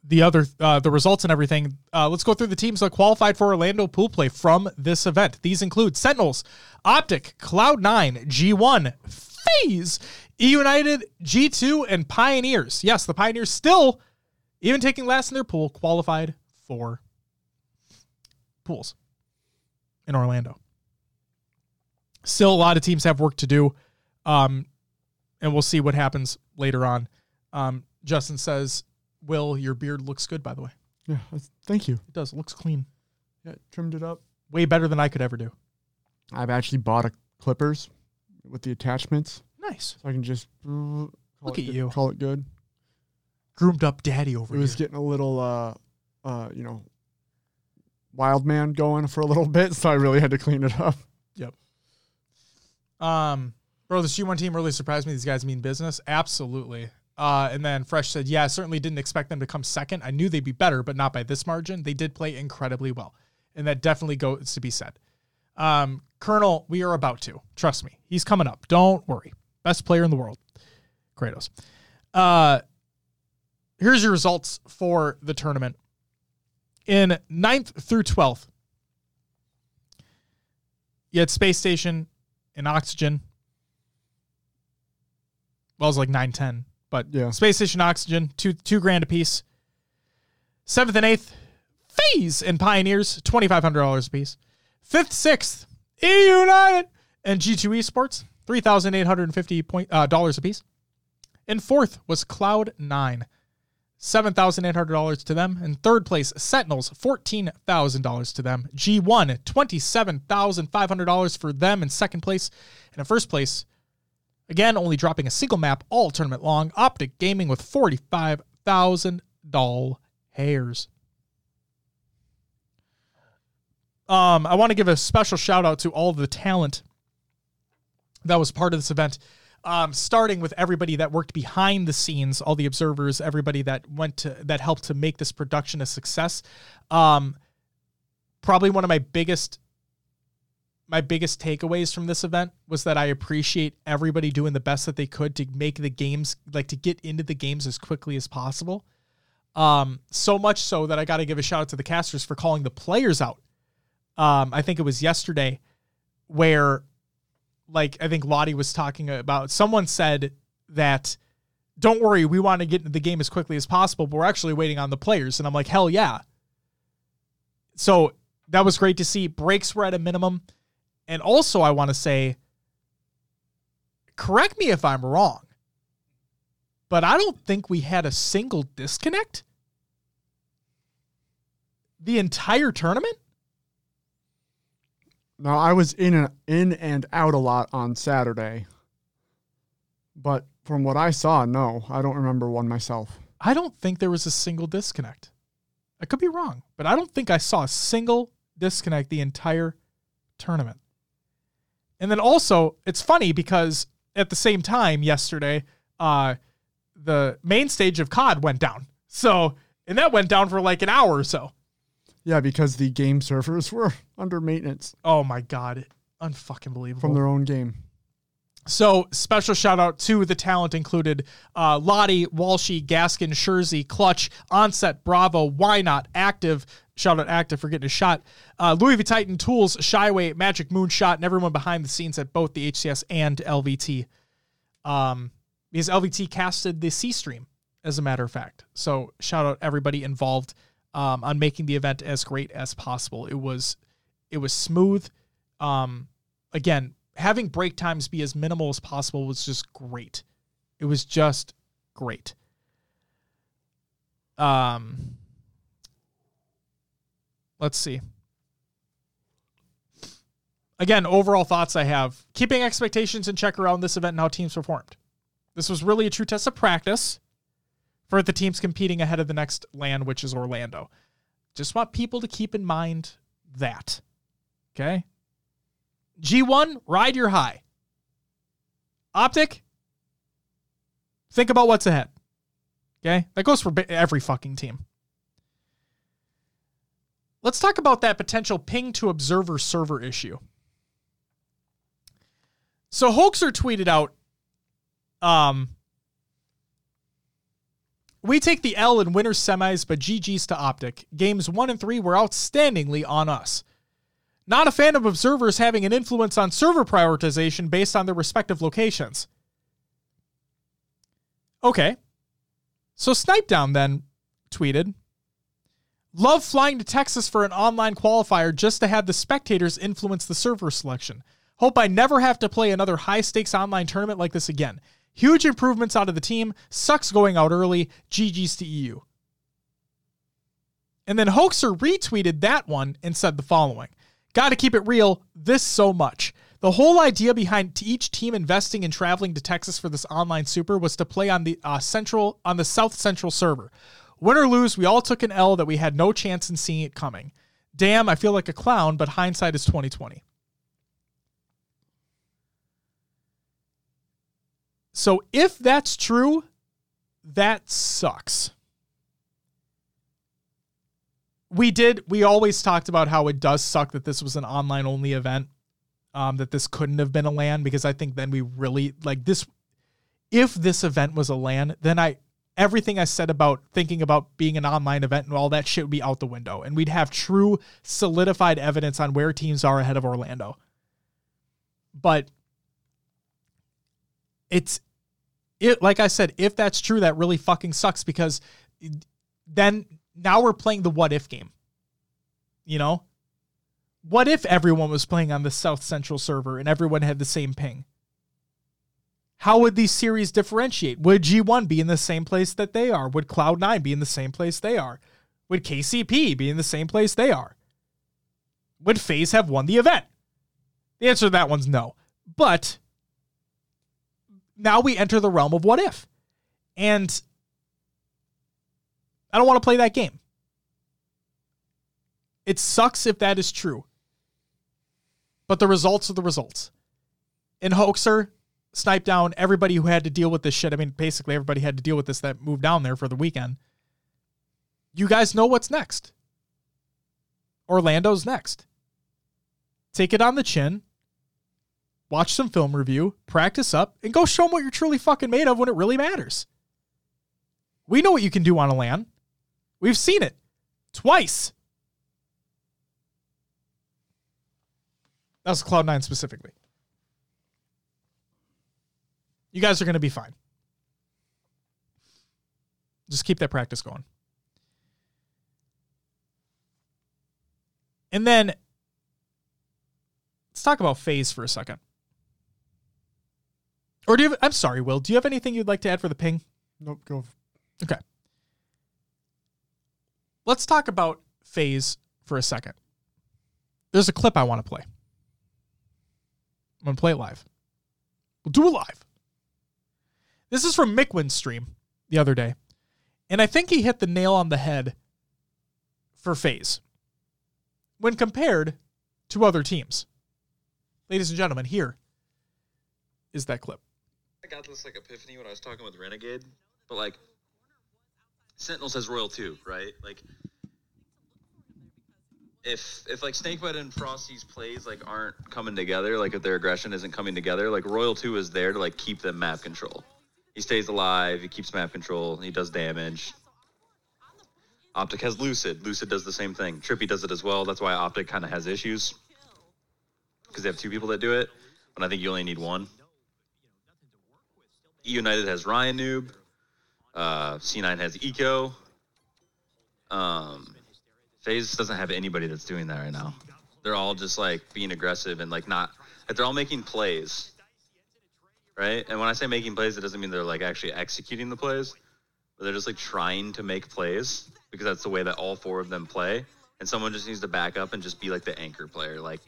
the other the results and everything, let's go through the teams that qualified for Orlando pool play from this event. These include Sentinels, OpTic, Cloud9, G1, FaZe, E United, G2, and Pioneers. Yes, the Pioneers still, even taking last in their pool, qualified for pools. In Orlando. Still a lot of teams have work to do. And we'll see what happens later on. Justin says, Will, your beard looks good, by the way. Yeah, thank you. It does. It looks clean. Yeah, trimmed it up. Way better than I could ever do. I've actually bought clippers. with the attachments. Nice. So I can just call it good. Groomed up daddy over here. It was getting a little, wild man going for a little bit, so I really had to clean it up. Yep. Bro, this G1 team really surprised me. These guys mean business. Absolutely. And then Fresh said, yeah, I certainly didn't expect them to come second. I knew they'd be better, but not by this margin. They did play incredibly well. And that definitely goes to be said. Colonel, we are about to. Trust me. He's coming up. Don't worry. Best player in the world. Kratos. Here's your results for the tournament. In 9th through 12th, you had Space Station and Oxygen. Well, it was like 9-10, but yeah. Space Station, Oxygen, $2,000 apiece. 7th and 8th, FaZe and Pioneers, $2,500 apiece. 5th, 6th, E United and G2 Esports, $3,850 apiece. And 4th was Cloud9. $7,800 to them. In third place, Sentinels, $14,000 to them. G1, $27,500 for them in second place. And in first place, again, only dropping a single map all tournament long, OpTic Gaming with $45,000 hairs. I want to give a special shout out to all the talent that was part of this event. Starting with everybody that worked behind the scenes, all the observers, everybody that helped to make this production a success. Probably one of my biggest takeaways from this event was that I appreciate everybody doing the best that they could to make the games, like to get into the games as quickly as possible. So much so that I got to give a shout out to the casters for calling the players out. I think it was yesterday where, like, I think Lottie was talking about, someone said that, don't worry, we want to get into the game as quickly as possible, but we're actually waiting on the players. And I'm like, hell yeah. So that was great to see. Breaks were at a minimum. And also I want to say, correct me if I'm wrong, but I don't think we had a single disconnect the entire tournament. No, I was in and out a lot on Saturday. But from what I saw, no, I don't remember one myself. I don't think there was a single disconnect. I could be wrong, but I don't think I saw a single disconnect the entire tournament. And then also, it's funny because at the same time yesterday, the main stage of COD went down. So, and that went down for like an hour or so. Yeah, because the game servers were under maintenance. Oh, my God. Unfucking believable. From their own game. So, special shout-out to the talent included Lottie, Walshy, Gaskin, Scherzi, Clutch, Onset, Bravo, Why Not, Active. Shout-out Active for getting a shot. Louis V. Titan, Tools, Shyway, Magic Moonshot, and everyone behind the scenes at both the HCS and LVT. Because LVT casted the C-Stream, as a matter of fact. So, shout-out everybody involved on making the event as great as possible. It was smooth. Again, having break times be as minimal as possible was just great. It was just great. Let's see. Again, overall thoughts I have. Keeping expectations in check around this event and how teams performed. This was really a true test of practice for the teams competing ahead of the next LAN, which is Orlando. Just want people to keep in mind that. Okay? G1, ride your high. OpTic, think about what's ahead. Okay? That goes for every fucking team. Let's talk about that potential ping to observer server issue. So Hoaxer tweeted out, we take the L in winter semis, but GG's to OpTic. Games 1 and 3 were outstandingly on us. Not a fan of observers having an influence on server prioritization based on their respective locations. Okay. So Snipedown then tweeted, love flying to Texas for an online qualifier just to have the spectators influence the server selection. Hope I never have to play another high-stakes online tournament like this again. Huge improvements out of the team. Sucks going out early. GG's to EU. And then Hoaxer retweeted that one and said the following. Got to keep it real. This so much. The whole idea behind each team investing in traveling to Texas for this online super was to play on the South Central server. Win or lose, we all took an L that we had no chance in seeing it coming. Damn, I feel like a clown, but hindsight is 20/20. So if that's true, that sucks. We always talked about how it does suck that this was an online only event, that this couldn't have been a LAN, because I think then we really like this. If this event was a LAN, then everything I said about thinking about being an online event and all that shit would be out the window. And we'd have true solidified evidence on where teams are ahead of Orlando. But like I said, if that's true, that really fucking sucks, because then now we're playing the what if game, you know, what if everyone was playing on the South Central server and everyone had the same ping? How would these series differentiate? Would G1 be in the same place that they are? Would Cloud9 be in the same place they are? Would KCP be in the same place they are? Would FaZe have won the event? The answer to that one's no. But now we enter the realm of what if. And I don't want to play that game. It sucks if that is true. But the results are the results. And Hoaxer sniped down everybody who had to deal with this shit. I mean, basically everybody had to deal with this that moved down there for the weekend. You guys know what's next. Orlando's next. Take it on the chin. Watch some film review. Practice up. And go show them what you're truly fucking made of when it really matters. We know what you can do on a LAN. We've seen it. Twice. That was Cloud9 specifically. You guys are going to be fine. Just keep that practice going. And then let's talk about FaZe for a second. Or do you have, I'm sorry, Will, do you have anything you'd like to add for the ping? Nope, go. Okay. Let's talk about FaZe for a second. There's a clip I want to play. I'm going to play it live. We'll do it live. This is from Mickwin's stream the other day, and I think he hit the nail on the head for FaZe when compared to other teams. Ladies and gentlemen, here is that clip. I got this like epiphany when I was talking with Renegade, but like Sentinels has Royal 2, right? Like if like Snakebite and Frosty's plays like aren't coming together, like if their aggression isn't coming together, like Royal 2 is there to like keep them map control. He stays alive, he keeps map control, he does damage. OpTic has Lucid. Lucid does the same thing. Trippy does it as well. That's why OpTic kind of has issues, because they have two people that do it, but I think you only need one. E United has Ryanoob. C9 has Eco. FaZe doesn't have anybody that's doing that right now. They're all just like being aggressive and like not... like they're all making plays. Right? And when I say making plays, it doesn't mean they're like actually executing the plays, but they're just like trying to make plays, because that's the way that all four of them play. And someone just needs to back up and just be like the anchor player. Like,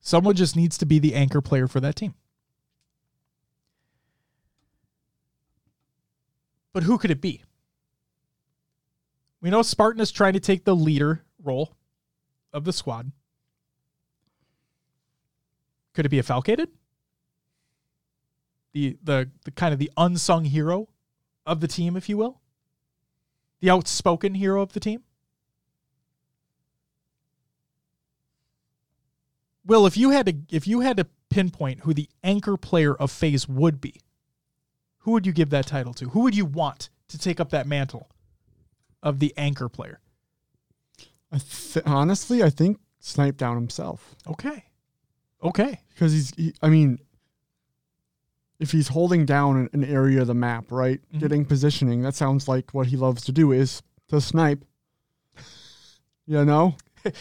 someone just needs to be the anchor player for that team. But who could it be? We know Spartan is trying to take the leader role of the squad. Could it be a Falcated? The kind of the unsung hero of the team, if you will. The outspoken hero of the team. Will, if you had to pinpoint who the anchor player of FaZe would be, who would you give that title to? Who would you want to take up that mantle of the anchor player? Honestly, I think Snipe down himself. Okay. Because if he's holding down an area of the map, right, mm-hmm. getting positioning, that sounds like what he loves to do is to snipe, you know,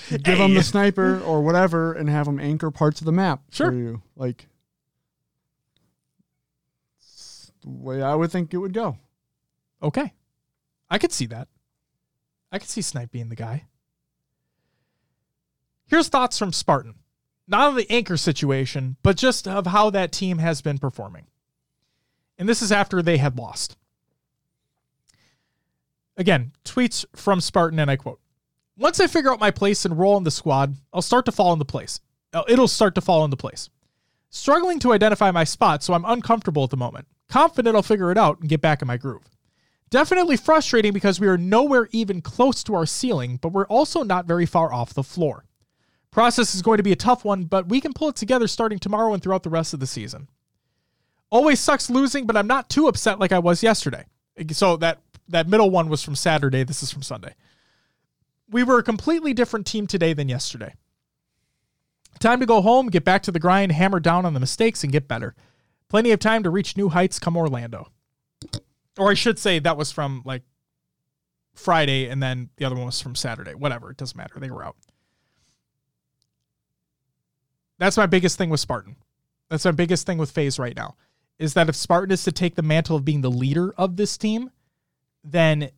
give him the sniper or whatever and have him anchor parts of the map for you. Like, it's the way I would think it would go. Okay. I could see that. I could see Snipe being the guy. Here's thoughts from Spartan. not of the anchor situation, but just of how that team has been performing. And this is after they had lost. Again, tweets from Spartan, and I quote, "Once I figure out my place and role in the squad, it'll start to fall into place. Struggling to identify my spot, so I'm uncomfortable at the moment. Confident I'll figure it out and get back in my groove. Definitely frustrating because we are nowhere even close to our ceiling, but we're also not very far off the floor. Process is going to be a tough one, but we can pull it together starting tomorrow and throughout the rest of the season. Always sucks losing, but I'm not too upset like I was yesterday." So that middle one was from Saturday. This is from Sunday. "We were a completely different team today than yesterday. Time to go home, get back to the grind, hammer down on the mistakes, and get better. Plenty of time to reach new heights come Orlando." Or I should say that was from like Friday, and then the other one was from Saturday. Whatever, it doesn't matter. They were out. That's my biggest thing with Spartan. That's my biggest thing with FaZe right now, is that if Spartan is to take the mantle of being the leader of this team, then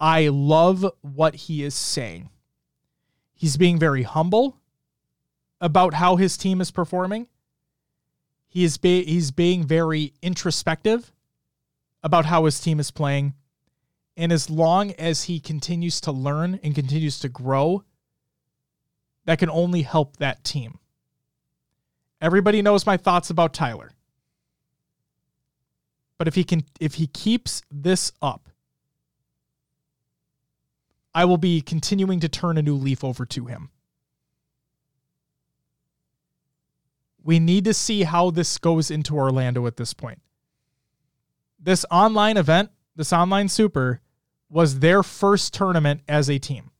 I love what he is saying. He's being very humble about how his team is performing. He's being very introspective about how his team is playing. And as long as he continues to learn and continues to grow, that can only help that team. Everybody knows my thoughts about Tyler. But if he keeps this up, I will be continuing to turn a new leaf over to him. We need to see how this goes into Orlando at this point. This online event, this online super, was their first tournament as a team.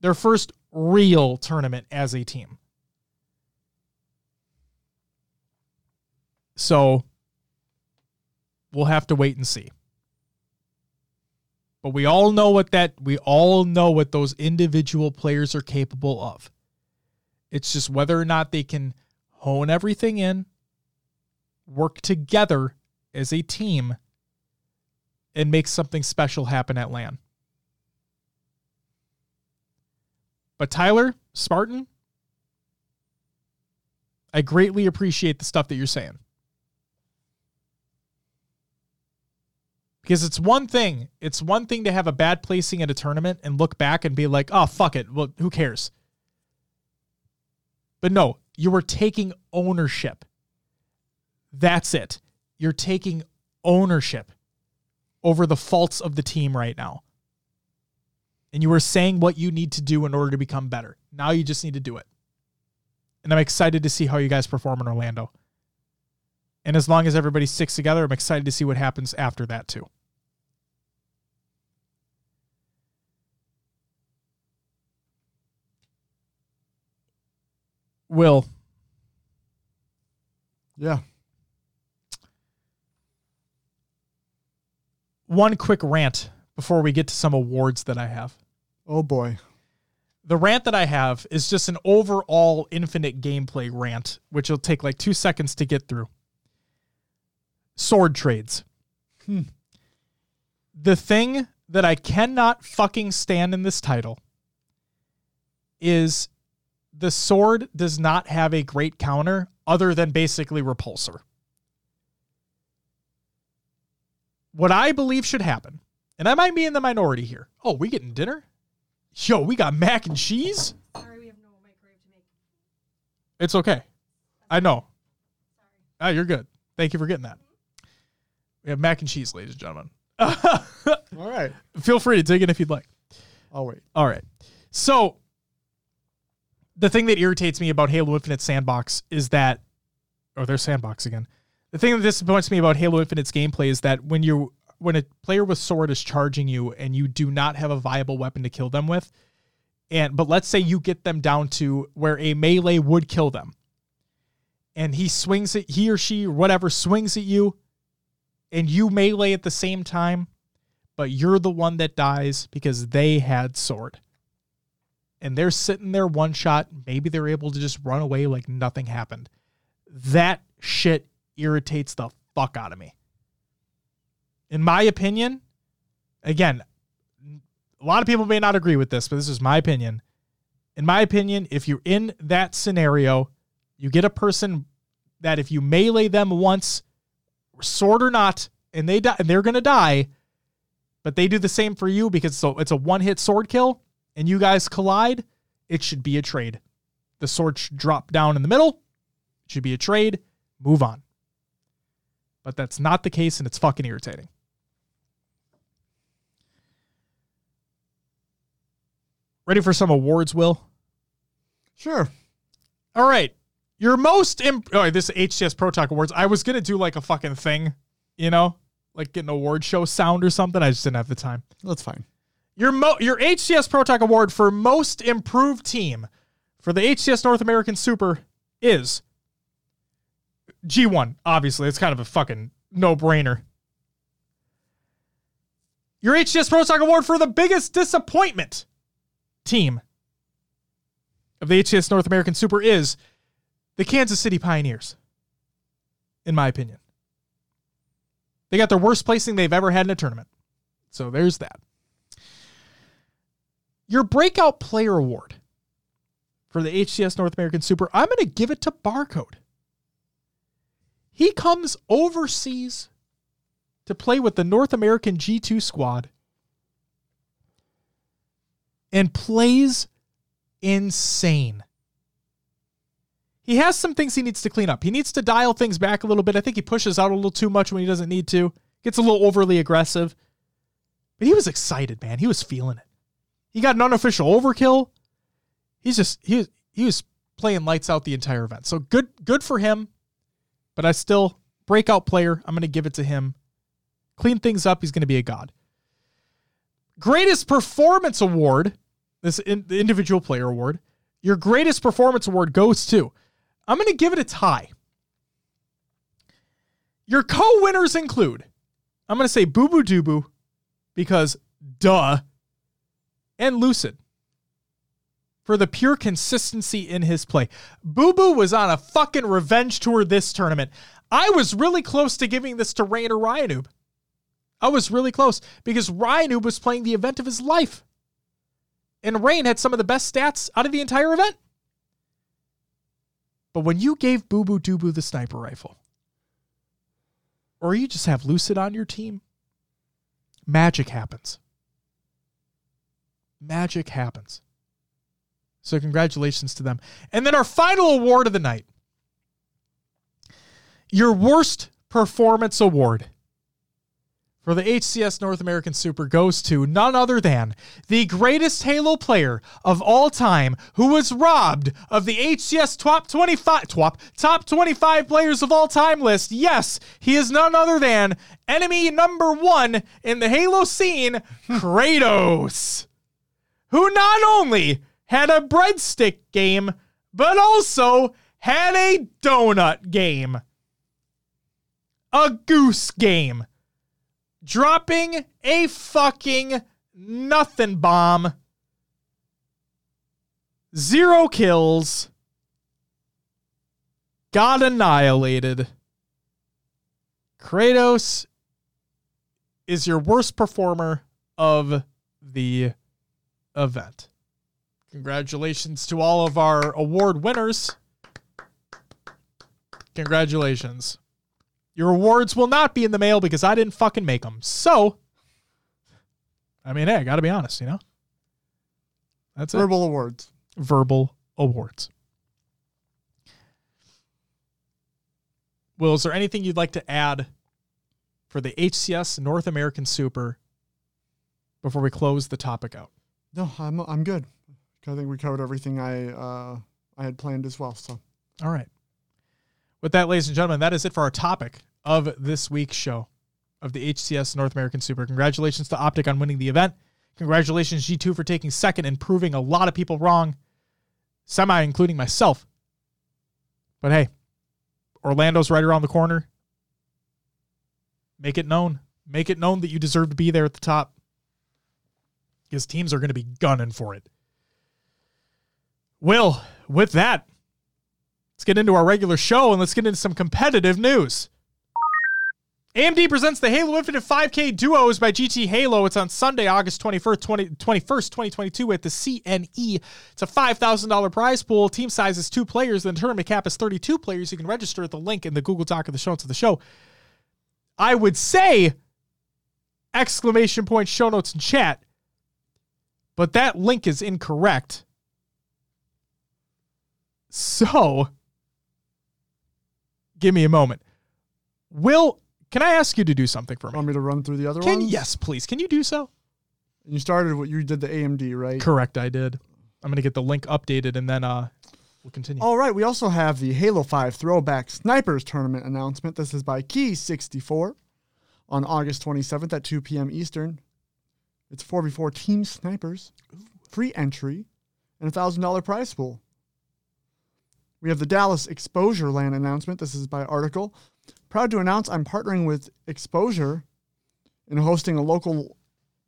Their first real tournament as a team. So we'll have to wait and see. But we all know what those individual players are capable of. It's just whether or not they can hone everything in, work together as a team, and make something special happen at LAN. But Tyler, Spartan, I greatly appreciate the stuff that you're saying. Because it's one thing to have a bad placing at a tournament and look back and be like, oh, fuck it, well, who cares? But no, you were taking ownership. That's it. You're taking ownership over the faults of the team right now. And you were saying what you need to do in order to become better. Now you just need to do it. And I'm excited to see how you guys perform in Orlando. And as long as everybody sticks together, I'm excited to see what happens after that too. Will. Yeah. One quick rant before we get to some awards that I have. Oh boy. The rant that I have is just an overall infinite gameplay rant, which will take like 2 seconds to get through. Sword trades. The thing that I cannot fucking stand in this title is the sword does not have a great counter other than basically repulsor. What I believe should happen, and I might be in the minority here. Oh, we getting dinner? Yo, we got mac and cheese? Sorry, we have no microwave to make. It's okay. I know. Sorry. Oh, you're good. Thank you for getting that. We have mac and cheese, ladies and gentlemen. All right. Feel free to dig in if you'd like. I'll wait. All right. So the thing that irritates me about Halo Infinite Sandbox is that, oh, there's Sandbox again. The thing that disappoints me about Halo Infinite's gameplay is that when a player with sword is charging you and you do not have a viable weapon to kill them with, but let's say you get them down to where a melee would kill them, and he or she swings at you, and you melee at the same time, but you're the one that dies because they had sword. And they're sitting there one shot. Maybe they're able to just run away like nothing happened. That shit irritates the fuck out of me. In my opinion, again, a lot of people may not agree with this, but this is my opinion. in my opinion, if you're in that scenario, you get a person that if you melee them once, sword or not, and they die, and they're going to die, but they do the same for you because so it's a one-hit sword kill and you guys collide, it should be a trade. The sword should drop down in the middle. It should be a trade. Move on. But that's not the case, and it's fucking irritating. Ready for some awards, Will? Sure. All right. Your most... this HCS Pro Talk Awards. I was going to do like a fucking thing, you know? Like get an award show sound or something. I just didn't have the time. That's fine. Your HCS Pro Talk Award for Most Improved Team for the HCS North American Super is G1. Obviously, it's kind of a fucking no-brainer. Your HCS Pro Talk Award for the biggest disappointment team of the HCS North American Super is the Kansas City Pioneers, in my opinion. They got their worst placing they've ever had in a tournament. So there's that. Your Breakout Player Award for the HCS North American Super, I'm going to give it to Barcode. He comes overseas to play with the North American G2 squad and plays insane. He has some things he needs to clean up. He needs to dial things back a little bit. I think he pushes out a little too much when he doesn't need to. Gets a little overly aggressive. But he was excited, man. He was feeling it. He got an unofficial overkill. He was playing lights out the entire event. So good for him. But I still, breakout player, I'm going to give it to him. Clean things up. He's going to be a god. Greatest Performance Award, this the individual player award, your Greatest Performance Award goes to... I'm going to give it a tie. Your co-winners include, I'm going to say doo boo, because duh, and Lucid for the pure consistency in his play. Boo was on a fucking revenge tour this tournament. I was really close to giving this to Rain or Ryanoob. I was really close because Ryanoob was playing the event of his life. And Rain had some of the best stats out of the entire event. But when you gave doo boo the sniper rifle, or you just have Lucid on your team, magic happens. Magic happens. So congratulations to them. And then our final award of the night, your Worst Performance Award for the HCS North American Super goes to none other than the greatest Halo player of all time, who was robbed of the HCS top 25 players of all time list. Yes, he is none other than enemy number one in the Halo scene, Kratos, who not only had a breadstick game, but also had a donut game, a goose game, dropping a fucking nothing bomb. 0 kills. Got annihilated. Kratos is your worst performer of the event. Congratulations to all of our award winners. Congratulations. Your awards will not be in the mail because I didn't fucking make them. So, I mean, hey, I got to be honest, you know? That's it. Verbal awards. Verbal awards. Will, is there anything you'd like to add for the HCS North American Super before we close the topic out? No, I'm good. I think we covered everything I had planned as well. So, all right. With that, ladies and gentlemen, that is it for our topic of this week's show of the HCS North American Super. Congratulations to OpTic on winning the event. Congratulations, G2, for taking second and proving a lot of people wrong, semi including myself. But hey, Orlando's right around the corner. Make it known. Make it known that you deserve to be there at the top, because teams are going to be gunning for it. Will, with that, let's get into our regular show and let's get into some competitive news. AMD presents the Halo Infinite 5K Duos by GT Halo. It's on Sunday, August 21st, 2022 at the CNE. It's a $5,000 prize pool. Team size is 2 players. The tournament cap is 32 players. You can register at the link in the Google Doc of the show notes of the show. I would say, exclamation point, show notes and chat, but that link is incorrect. So, give me a moment. Will... Can I ask you to do something for me? Want me to run through the other ones? Yes, please. Can you do so? You started what you did the AMD, right? Correct, I did. I'm going to get the link updated and then we'll continue. All right, we also have the Halo 5 Throwback Snipers Tournament announcement. This is by Key64 on August 27th at 2 p.m. Eastern. It's 4v4 Team Snipers, free entry, and a $1,000 prize pool. We have the Dallas Exposure Land announcement. This is by Article. Proud to announce I'm partnering with Exposure in hosting a local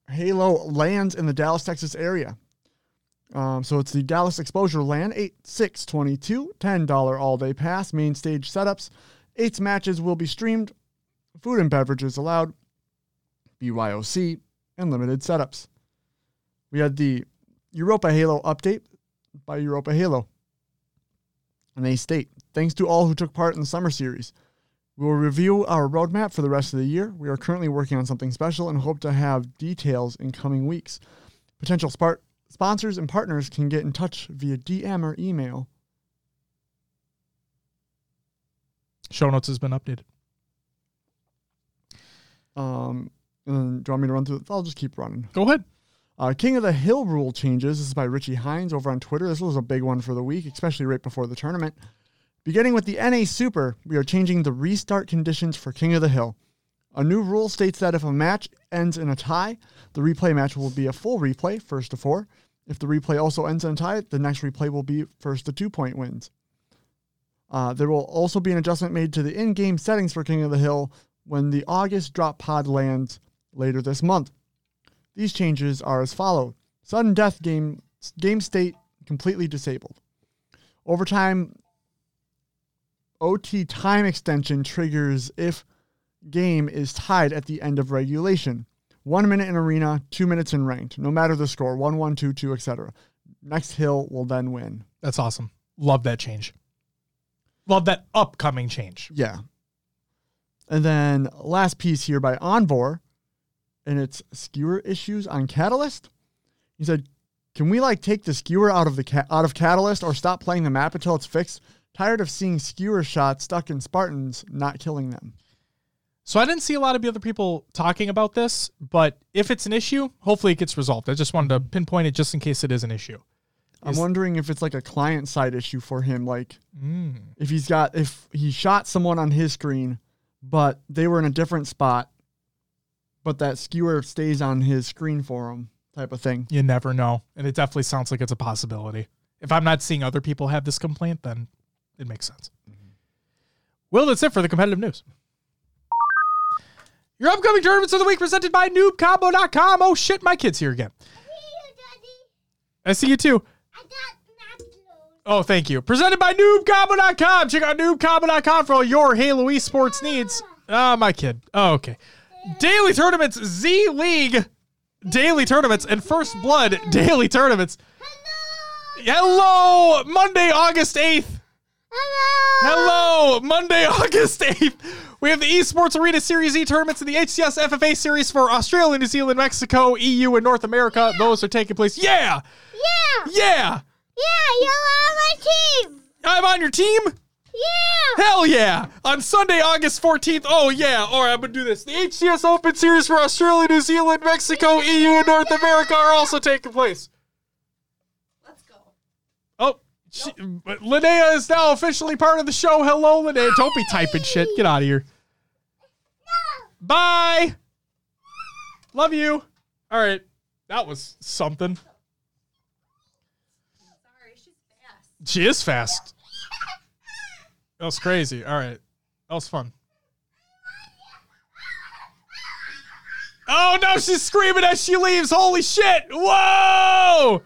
Halo lands in the Dallas, Texas area. So it's the Dallas Exposure Land, 8/6/22, $10 all-day pass, main stage setups. 8 matches will be streamed. Food and beverages allowed. BYOC and limited setups. We had the Europa Halo update by Europa Halo. And they state, thanks to all who took part in the summer series. We will review our roadmap for the rest of the year. We are currently working on something special and hope to have details in coming weeks. Potential sponsors and partners can get in touch via DM or email. Show notes has been updated. And do you want me to run through it? I'll just keep running. Go ahead. King of the Hill rule changes. This is by Richie Hines over on Twitter. This was a big one for the week, especially right before the tournament. Beginning with the NA Super, we are changing the restart conditions for King of the Hill. A new rule states that if a match ends in a tie, the replay match will be a full replay, 1st to 4. If the replay also ends in a tie, the next replay will be 1st to 2-point wins. There will also be an adjustment made to the in-game settings for King of the Hill when the August drop pod lands later this month. These changes are as follows. Sudden death game state completely disabled. Overtime... OT time extension triggers if game is tied at the end of regulation. 1 minute in arena, 2 minutes in ranked, no matter the score, 1-1, 2-2, etc. Next hill will then win. That's awesome. Love that change. Love that upcoming change. Yeah. And then last piece here by Envor, and it's skewer issues on Catalyst. He said, can we take the skewer out of Catalyst or stop playing the map until it's fixed? Tired of seeing skewer shots stuck in Spartans, not killing them. So I didn't see a lot of the other people talking about this, but if it's an issue, hopefully it gets resolved. I just wanted to pinpoint it just in case it is an issue. I'm wondering if it's a client-side issue for him. If he shot someone on his screen, but they were in a different spot, but that skewer stays on his screen for him type of thing. You never know. And it definitely sounds like it's a possibility. If I'm not seeing other people have this complaint, then... it makes sense. Mm-hmm. Well, that's it for the competitive news. Your upcoming tournaments of the week presented by noobcombo.com. Oh, shit, my kid's here again. I see you, Daddy. I see you, too. I got nachos. Oh, thank you. Presented by noobcombo.com. Check out noobcombo.com for all your Halo eSports needs. My kid. Oh, okay. Daily tournaments, Z-League daily tournaments, and First Blood daily tournaments. Hello! Monday, August 8th. Hello! Monday, August 8th. We have the Esports Arena Series E tournaments and the HCS FFA Series for Australia, New Zealand, Mexico, EU, and North America. Yeah. Those are taking place. Yeah! Yeah! Yeah! Yeah, you're on my team! I'm on your team? Yeah! Hell yeah! On Sunday, August 14th. Oh, yeah. All right, I'm going to do this. The HCS Open Series for Australia, New Zealand, Mexico, yeah. EU, and North America are also taking place. Let's go. Oh. Linnea is now officially part of the show. Hello, Linnea. Don't be typing shit. Get out of here. No. Bye. Love you. All right. That was something. Sorry, she's fast. She is fast. That was crazy. All right. That was fun. Oh, no. She's screaming as she leaves. Holy shit. Whoa.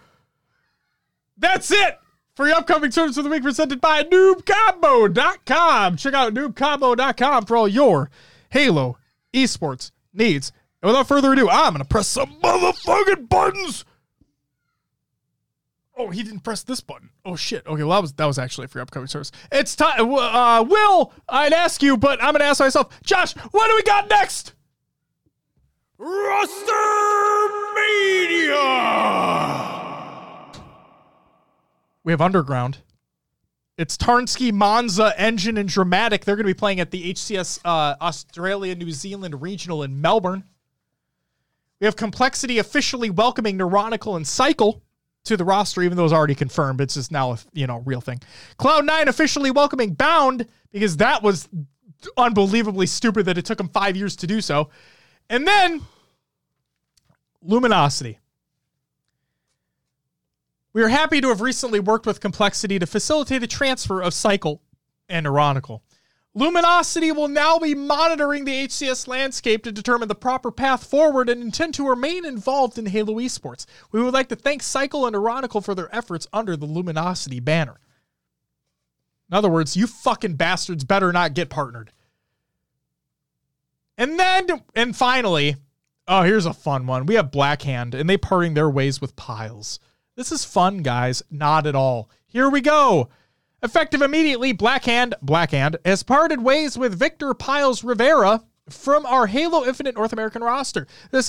That's it. For your upcoming tournaments of the week presented by noobcombo.com. Check out noobcombo.com for all your Halo Esports needs. And without further ado, I'm going to press some motherfucking buttons. Oh, he didn't press this button. Oh, shit. Okay, well, that was actually for your upcoming service. It's time. Will, I'd ask you, but I'm going to ask myself. Josh, what do we got next? Roster Media. We have Underground. It's Tarnski, Monza, Engine, and Dramatic. They're going to be playing at the HCS Australia, New Zealand Regional in Melbourne. We have Complexity officially welcoming Neuronical and Cycle to the roster, even though it's already confirmed. It's just now a real thing. Cloud9 officially welcoming Bound, because that was unbelievably stupid that it took them 5 years to do so. And then Luminosity. We are happy to have recently worked with Complexity to facilitate the transfer of Cycle and Neuronical. Luminosity will now be monitoring the HCS landscape to determine the proper path forward and intend to remain involved in Halo eSports. We would like to thank Cycle and Neuronical for their efforts under the Luminosity banner. In other words, you fucking bastards better not get partnered. And finally, oh, here's a fun one. We have Blackhand, and they parting their ways with Piles. This is fun, guys. Not at all. Here we go. Effective immediately, Blackhand has parted ways with Victor Piles Rivera from our Halo Infinite North American roster. This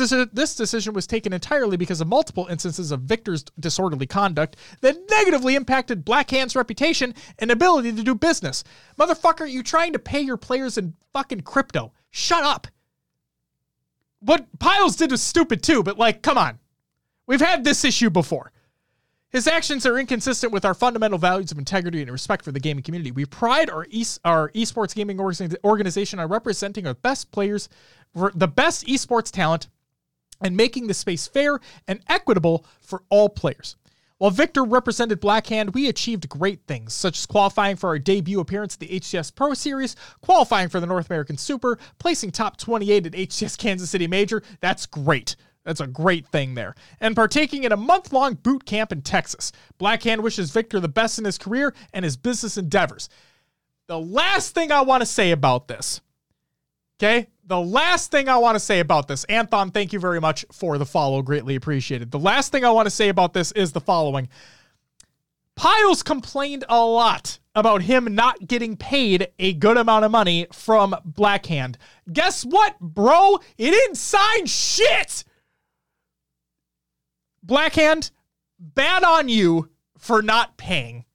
decision was taken entirely because of multiple instances of Victor's disorderly conduct that negatively impacted Blackhand's reputation and ability to do business. Motherfucker, you trying to pay your players in fucking crypto. Shut up. What Piles did was stupid too, but come on. We've had this issue before. His actions are inconsistent with our fundamental values of integrity and respect for the gaming community. We pride our esports gaming organization on representing our best players, the best esports talent, and making the space fair and equitable for all players. While Victor represented Blackhand, we achieved great things, such as qualifying for our debut appearance at the HCS Pro Series, qualifying for the North American Super, placing top 28 at HCS Kansas City Major. That's great. That's a great thing there. And partaking in a month-long boot camp in Texas. Blackhand wishes Victor the best in his career and his business endeavors. The last thing I want to say about this, Anthon, thank you very much for the follow. Greatly appreciated. The last thing I want to say about this is the following. Piles complained a lot about him not getting paid a good amount of money from Blackhand. Guess what, bro? He didn't sign shit! Blackhand, bad on you for not paying.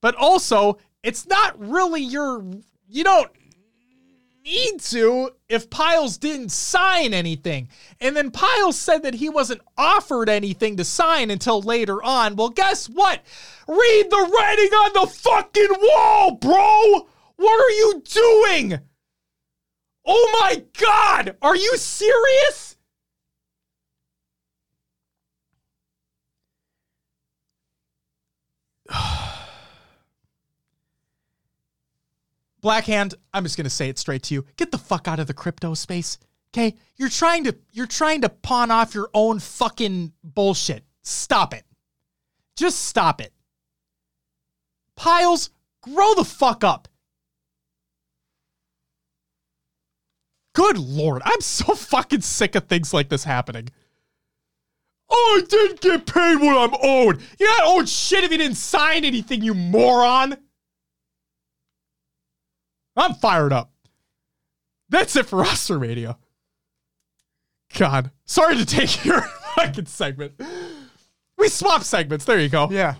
But also, it's not really you don't need to if Piles didn't sign anything. And then Piles said that he wasn't offered anything to sign until later on. Well, guess what? Read the writing on the fucking wall, bro! What are you doing? Oh my God! Are you serious? Blackhand, I'm just gonna say it straight to you. Get the fuck out of the crypto space, okay? You're trying to pawn off your own fucking bullshit. Stop it. Just stop it. Piles, grow the fuck up. Good Lord, I'm so fucking sick of things like this happening. Oh, I didn't get paid what I'm owed. You're not owed shit if you didn't sign anything, you moron. I'm fired up. That's it for Roster Radio. God, sorry to take your fucking segment. We swap segments. There you go. Yeah.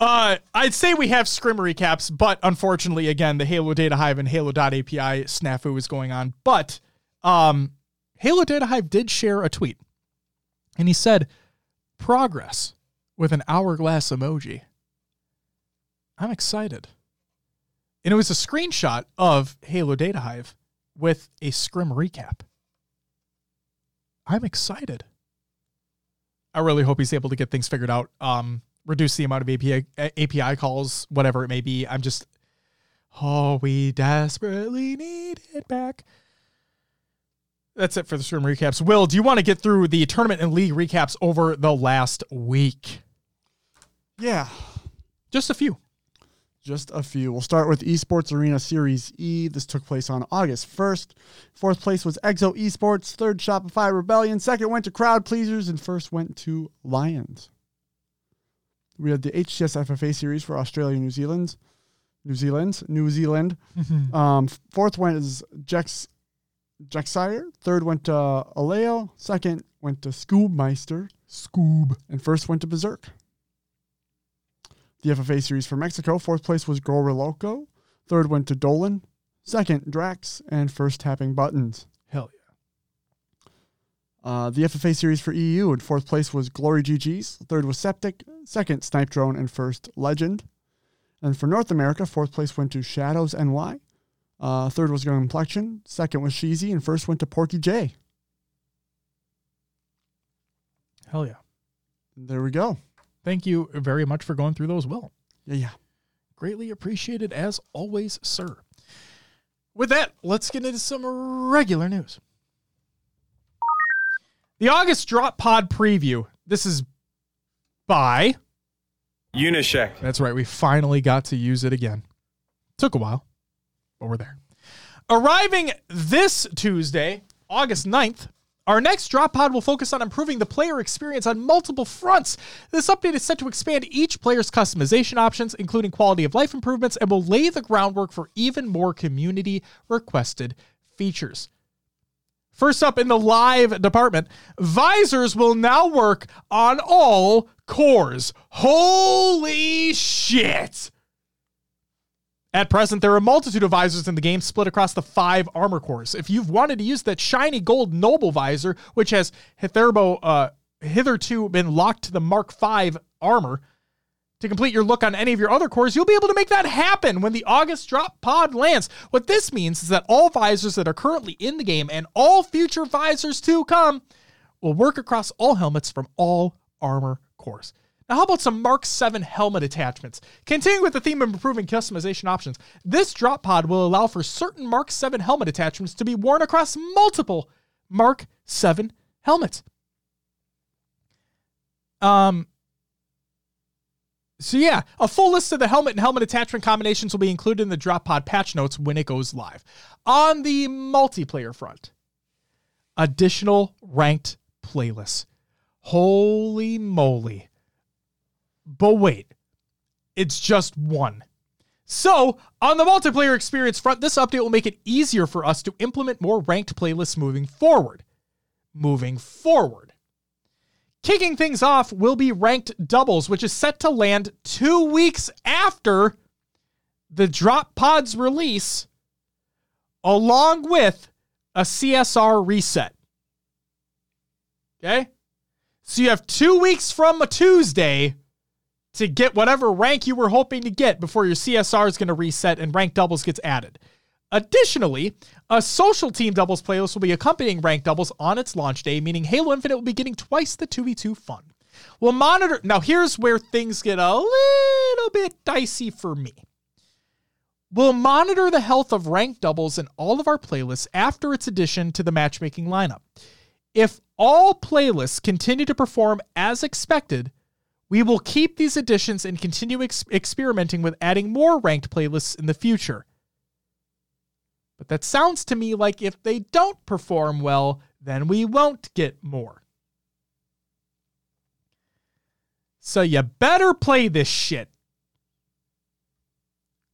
I'd say we have scrim recaps, but unfortunately, again, the Halo Data Hive and Halo.API snafu is going on. But Halo Data Hive did share a tweet. And he said, progress with an hourglass emoji. I'm excited. And it was a screenshot of Halo Data Hive with a scrim recap. I'm excited. I really hope he's able to get things figured out, reduce the amount of API calls, whatever it may be. We desperately need it back. That's it for the stream recaps. Will, do you want to get through the tournament and league recaps over the last week? Yeah. Just a few. just a few. We'll start with Esports Arena Series E. This took place on August 1st. Fourth place was Exo Esports. Third, Shopify Rebellion. Second went to Crowd Pleasers. And first went to Lions. We had the HCS FFA Series for Australia and New Zealand. Fourth went is Jexire. Third went to Aleo. Second went to Scoobmeister. And first went to Berserk. The FFA Series for Mexico. Fourth place was Go Reloco. Third went to Dolan. Second, Drax. And first, Tapping Buttons. Hell yeah. The FFA Series for EU. And fourth place was Glory GG's. Third was Septic. Second, Snipe Drone. And first, Legend. And for North America, fourth place went to Shadows NY. Third was Complexion. Second was Sheezy. And first went to Porky J. Hell yeah. There we go. Thank you very much for going through those, Will. Yeah. Greatly appreciated as always, sir. With that, let's get into some regular news. The August Drop Pod preview. This is by Unishek. That's right. We finally got to use it again. Took a while, but we're there. Arriving this Tuesday, August 9th, our next Drop Pod will focus on improving the player experience on multiple fronts. This update is set to expand each player's customization options, including quality of life improvements, and will lay the groundwork for even more community-requested features. First up in the live department, visors will now work on all cores. Holy shit! At present, there are a multitude of visors in the game split across the 5 armor cores. If you've wanted to use that shiny gold noble visor, which has hitherto been locked to the Mark V armor, to complete your look on any of your other cores, you'll be able to make that happen when the August Drop Pod lands. What this means is that all visors that are currently in the game and all future visors to come will work across all helmets from all armor cores. Now, how about some Mark 7 helmet attachments? Continuing with the theme of improving customization options, this drop pod will allow for certain Mark 7 helmet attachments to be worn across multiple Mark 7 helmets. So, a full list of the helmet and helmet attachment combinations will be included in the drop pod patch notes when it goes live. On the multiplayer front, additional ranked playlists. Holy moly. But wait, it's just one. So, on the multiplayer experience front, this update will make it easier for us to implement more ranked playlists moving forward. Kicking things off will be ranked doubles, which is set to land 2 weeks after the Drop Pod's release, along with a CSR reset. Okay? So you have 2 weeks from a Tuesday to get whatever rank you were hoping to get before your CSR is going to reset and rank doubles gets added. Additionally, a social team doubles playlist will be accompanying rank doubles on its launch day, meaning Halo Infinite will be getting twice the 2v2 fun. We'll monitor... Now, here's where things get a little bit dicey for me. We'll monitor the health of rank doubles in all of our playlists after its addition to the matchmaking lineup. If all playlists continue to perform as expected, we will keep these additions and continue experimenting with adding more ranked playlists in the future. But that sounds to me like if they don't perform well, then we won't get more. So you better play this shit.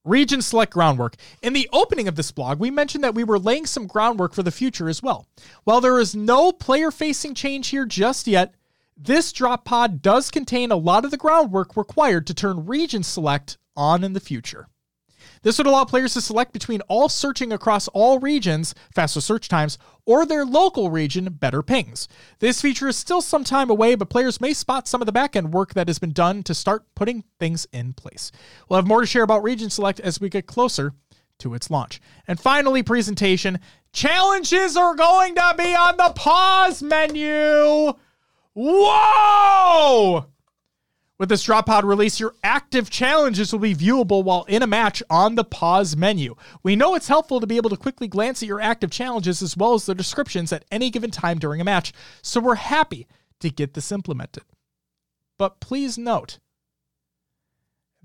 Region select groundwork. In the opening of this blog, we mentioned that we were laying some groundwork for the future as well. While there is no player-facing change here just yet, this drop pod does contain a lot of the groundwork required to turn region select on in the future. This would allow players to select between all searching across all regions, faster search times, or their local region, better pings. This feature is still some time away, but players may spot some of the back-end work that has been done to start putting things in place. We'll have more to share about region select as we get closer to its launch. And finally, presentation. Challenges are going to be on the pause menu! Whoa! With this drop pod release, your active challenges will be viewable while in a match on the pause menu. We know it's helpful to be able to quickly glance at your active challenges as well as their descriptions at any given time during a match, so we're happy to get this implemented. But please note,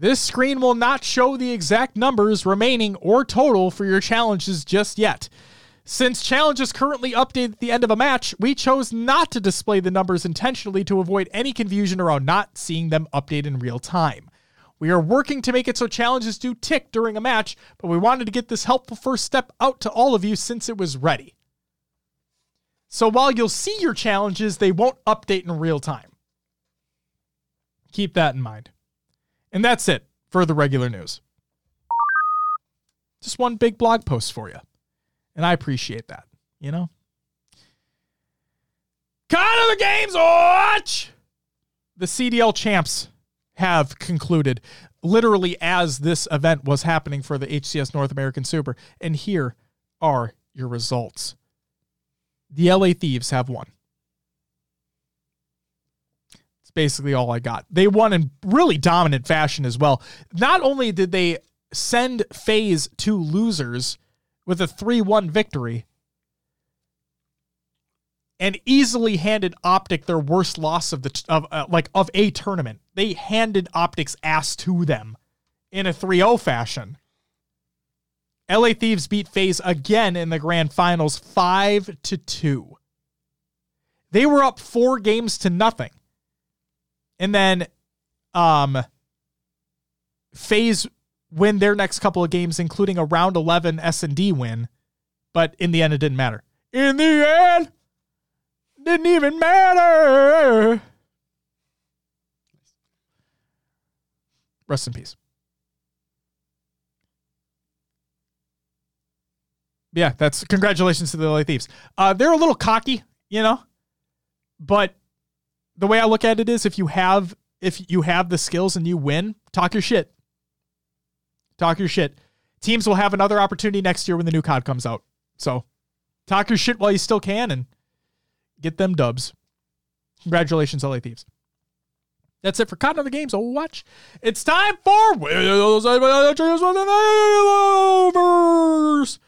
This screen will not show the exact numbers remaining or total for your challenges just yet. Since challenges currently update at the end of a match, we chose not to display the numbers intentionally to avoid any confusion around not seeing them update in real time. We are working to make it so challenges do tick during a match, but we wanted to get this helpful first step out to all of you since it was ready. So while you'll see your challenges, they won't update in real time. Keep that in mind. And that's it for the regular news. Just one big blog post for you. And I appreciate that, you know? Kind of the games watch! The CDL champs have concluded literally as this event was happening for the HCS North American Super. And here are your results. The LA Thieves have won. It's basically all I got. They won in really dominant fashion as well. Not only did they send FaZe to losers with a 3-1 victory and easily handed OpTic their worst loss of a tournament. They handed OpTic's ass to them in a 3-0 fashion. LA Thieves beat FaZe again in the grand finals 5-2. They were up 4 games to nothing. And then FaZe win their next couple of games, including a round 11 S&D win. But in the end, it didn't matter. In the end, didn't even matter. Rest in peace. Yeah, that's congratulations to the LA Thieves. They're a little cocky, you know, but the way I look at it is if you have the skills and you win, talk your shit. Talk your shit. Teams will have another opportunity next year when the new COD comes out. So talk your shit while you still can and get them dubs. Congratulations, LA Thieves. That's it for Cotton on the Games. I'll watch. It's time for Will's Overs.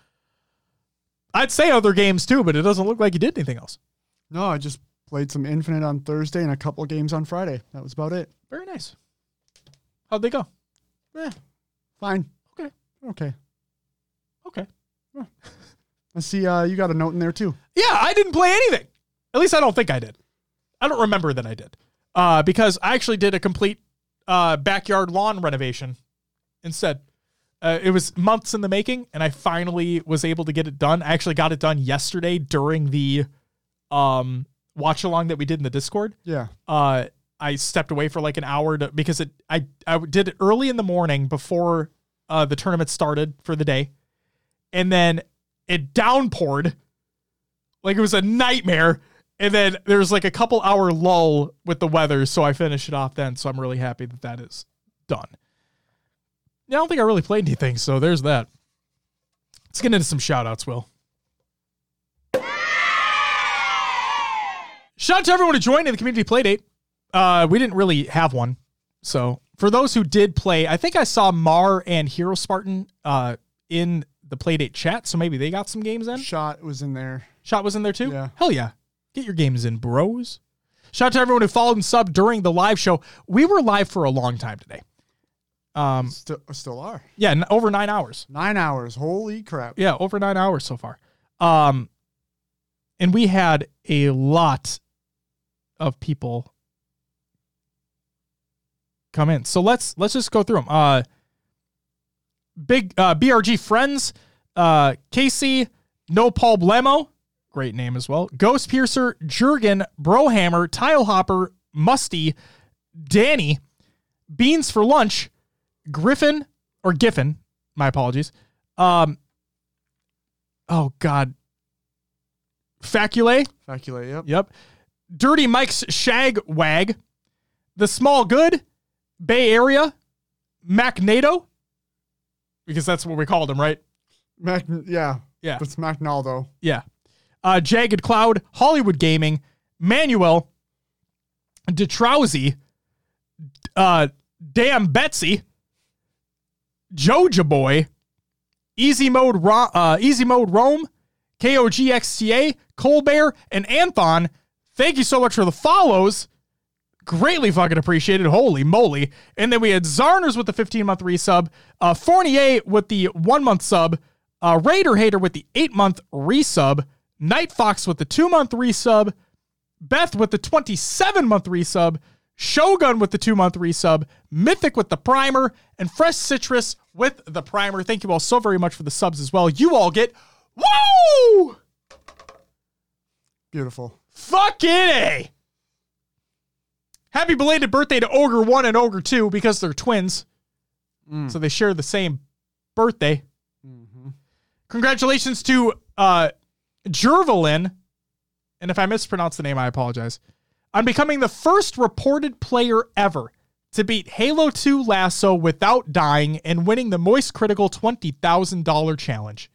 I'd say other games too, but it doesn't look like you did anything else. No, I just played some Infinite on Thursday and a couple games on Friday. That was about it. Very nice. How'd they go? Eh. Fine. Okay. Huh. I see you got a note in there too. Yeah, I didn't play anything. At least I don't think I did. I don't remember that I did. Because I actually did a complete backyard lawn renovation instead. It was months in the making, and I finally was able to get it done. I actually got it done yesterday during the watch-along that we did in the Discord. Yeah. I stepped away for like an hour because I did it early in the morning before the tournament started for the day. And then it downpoured. Like it was a nightmare. And then there's like a couple hour lull with the weather. So I finished it off then. So I'm really happy that is done. Yeah, I don't think I really played anything. So there's that. Let's get into some shout outs, Will. Shout out to everyone who joined in the community playdate. We didn't really have one. So for those who did play, I think I saw Mar and Hero Spartan in the playdate chat. So maybe they got some games in. Shot was in there. Shot was in there too? Yeah. Hell yeah. Get your games in, bros. Shout out to everyone who followed and subbed during the live show. We were live for a long time today. Still are. Yeah, over 9 hours. 9 hours. Holy crap. Yeah, over 9 hours so far. And we had a lot of people come in. So let's just go through them. Big BRG Friends, Casey, No Paul Blemo, great name as well. Ghost Piercer, Jurgen, Brohammer, Tilehopper, Musty, Danny, Beans for Lunch, Giffen, my apologies. Oh God. Facule, yep. Dirty Mike's Shag Wag, The Small Good, Bay Area, Macnado, because that's what we called him, right? Yeah. It's Macnaldo. Yeah. Jagged Cloud, Hollywood Gaming, Manuel, Detrousy, Damn Betsy, Joja Boy, Easy Mode Rome, KOGXTA, Colbert, and Anthon. Thank you so much for the follows. Greatly fucking appreciated. Holy moly. And then we had Zarners with the 15-month resub. Fournier with the 1-month sub. Raider Hater with the 8-month resub. Night Fox with the 2-month resub. Beth with the 27-month resub. Shogun with the 2-month resub. Mythic with the primer. And Fresh Citrus with the primer. Thank you all so very much for the subs as well. You all get... Woo! Beautiful. Fucking A! Happy belated birthday to Ogre 1 and Ogre 2 because they're twins. Mm. So they share the same birthday. Mm-hmm. Congratulations to Jervalin. And if I mispronounce the name, I apologize. On becoming the first reported player ever to beat Halo 2 Lasso without dying and winning the Moist Critical $20,000 challenge.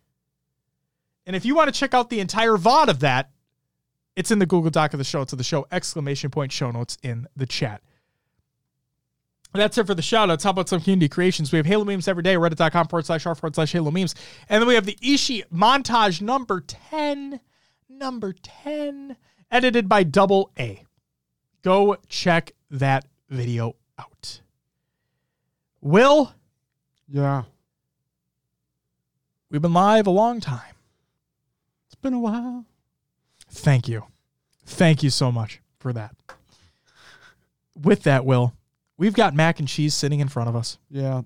And if you want to check out the entire VOD of that, it's in the Google Doc of the show. It's of the show, ! Show notes in the chat. That's it for the shout outs. How about some community creations? We have Halo memes every day, reddit.com/r/Halo memes. And then we have the Ishii montage number 10, edited by Double A. Go check that video out. Will? Yeah. We've been live a long time. It's been a while. Thank you. Thank you so much for that. With that, Will, we've got mac and cheese sitting in front of us. Yeah.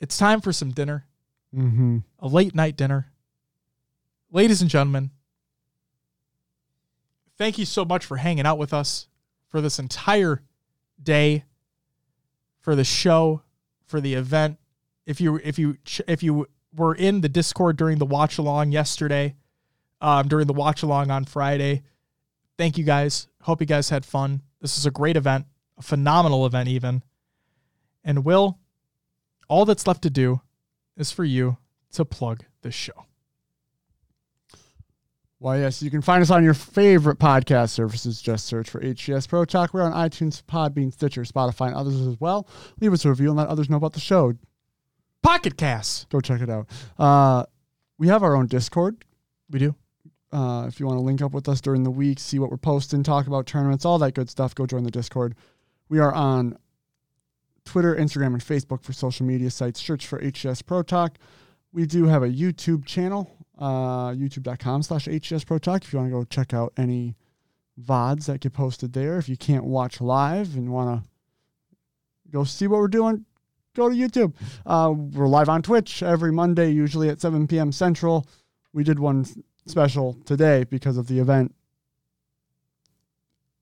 It's time for some dinner. Mm-hmm. A late night dinner. Ladies and gentlemen, thank you so much for hanging out with us for this entire day, for the show, for the event. If you were in the Discord during the watch along yesterday, during the watch along on Friday. Thank you guys. Hope you guys had fun. This is a great event, a phenomenal event even. And Will, all that's left to do is for you to plug this show. Well, yes, you can find us on your favorite podcast services. Just search for HCS Pro Talk. We're on iTunes, Podbean, Stitcher, Spotify, and others as well. Leave us a review and let others know about the show. Pocket Cast. Go check it out. We have our own Discord. We do. If you want to link up with us during the week, see what we're posting, talk about tournaments, all that good stuff, go join the Discord. We are on Twitter, Instagram, and Facebook for social media sites. Search for HCS Pro Talk. We do have a YouTube channel, youtube.com/HCS Pro Talk. If you want to go check out any VODs that get posted there. If you can't watch live and want to go see what we're doing, go to YouTube. We're live on Twitch every Monday, usually at 7 p.m. Central. We did one special today because of the event.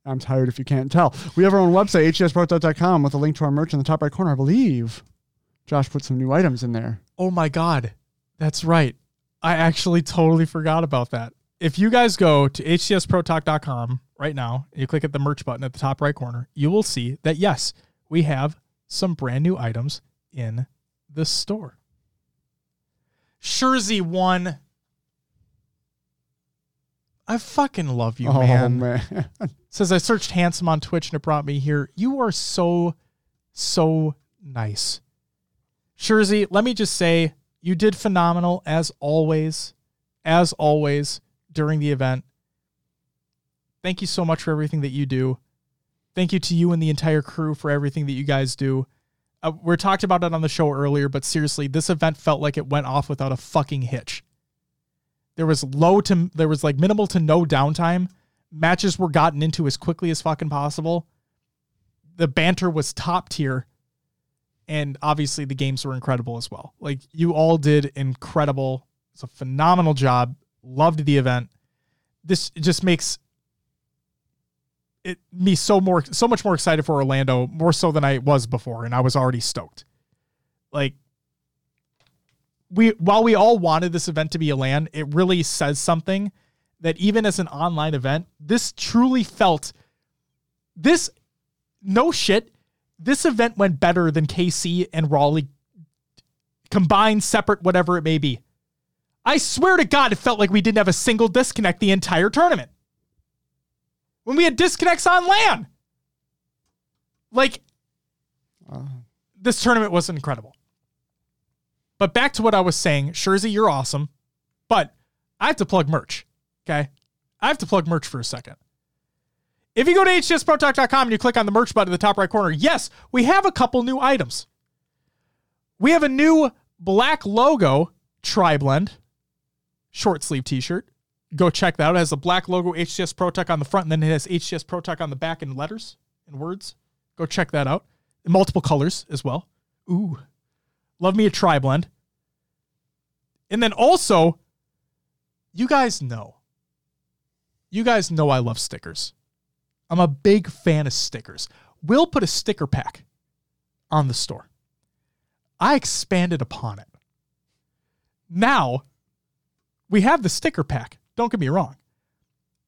I'm tired if you can't tell. We have our own website, hcsprotalk.com, with a link to our merch in the top right corner, I believe. Josh put some new items in there. Oh, my God. That's right. I actually totally forgot about that. If you guys go to hcsprotalk.com right now, and you click at the merch button at the top right corner, you will see that, yes, we have some brand new items in the store. Scherzi 1... I fucking love you, man. Says I searched handsome on Twitch and it brought me here. You are so, so nice. Scherzi, let me just say you did phenomenal as always during the event. Thank you so much for everything that you do. Thank you to you and the entire crew for everything that you guys do. We talked about it on the show earlier, but seriously, this event felt like it went off without a fucking hitch. There was like minimal to no downtime. Matches were gotten into as quickly as fucking possible. The banter was top tier. And obviously the games were incredible as well. Like you all did incredible. It's a phenomenal job. Loved the event. This just makes it me so much more excited for Orlando, more so than I was before. And I was already stoked. Like, while we all wanted this event to be a LAN, it really says something that even as an online event, this truly felt this. No shit. This event went better than KC and Raleigh combined, separate, whatever it may be. I swear to God, it felt like we didn't have a single disconnect the entire tournament. When we had disconnects on LAN, like this tournament was incredible. But back to what I was saying, Scherzi, you're awesome, but I have to plug merch, okay? I have to plug merch for a second. If you go to hcsprotalk.com and you click on the merch button in the top right corner, yes, we have a couple new items. We have a new black logo tri-blend short sleeve t-shirt. Go check that out. It has the black logo HCS Pro Talk on the front, and then it has HCS Pro Talk on the back in letters and words. Go check that out. In multiple colors as well. Ooh. Love me a tri-blend. And then also, you guys know I love stickers. I'm a big fan of stickers. Will put a sticker pack on the store. I expanded upon it. Now, we have the sticker pack. Don't get me wrong.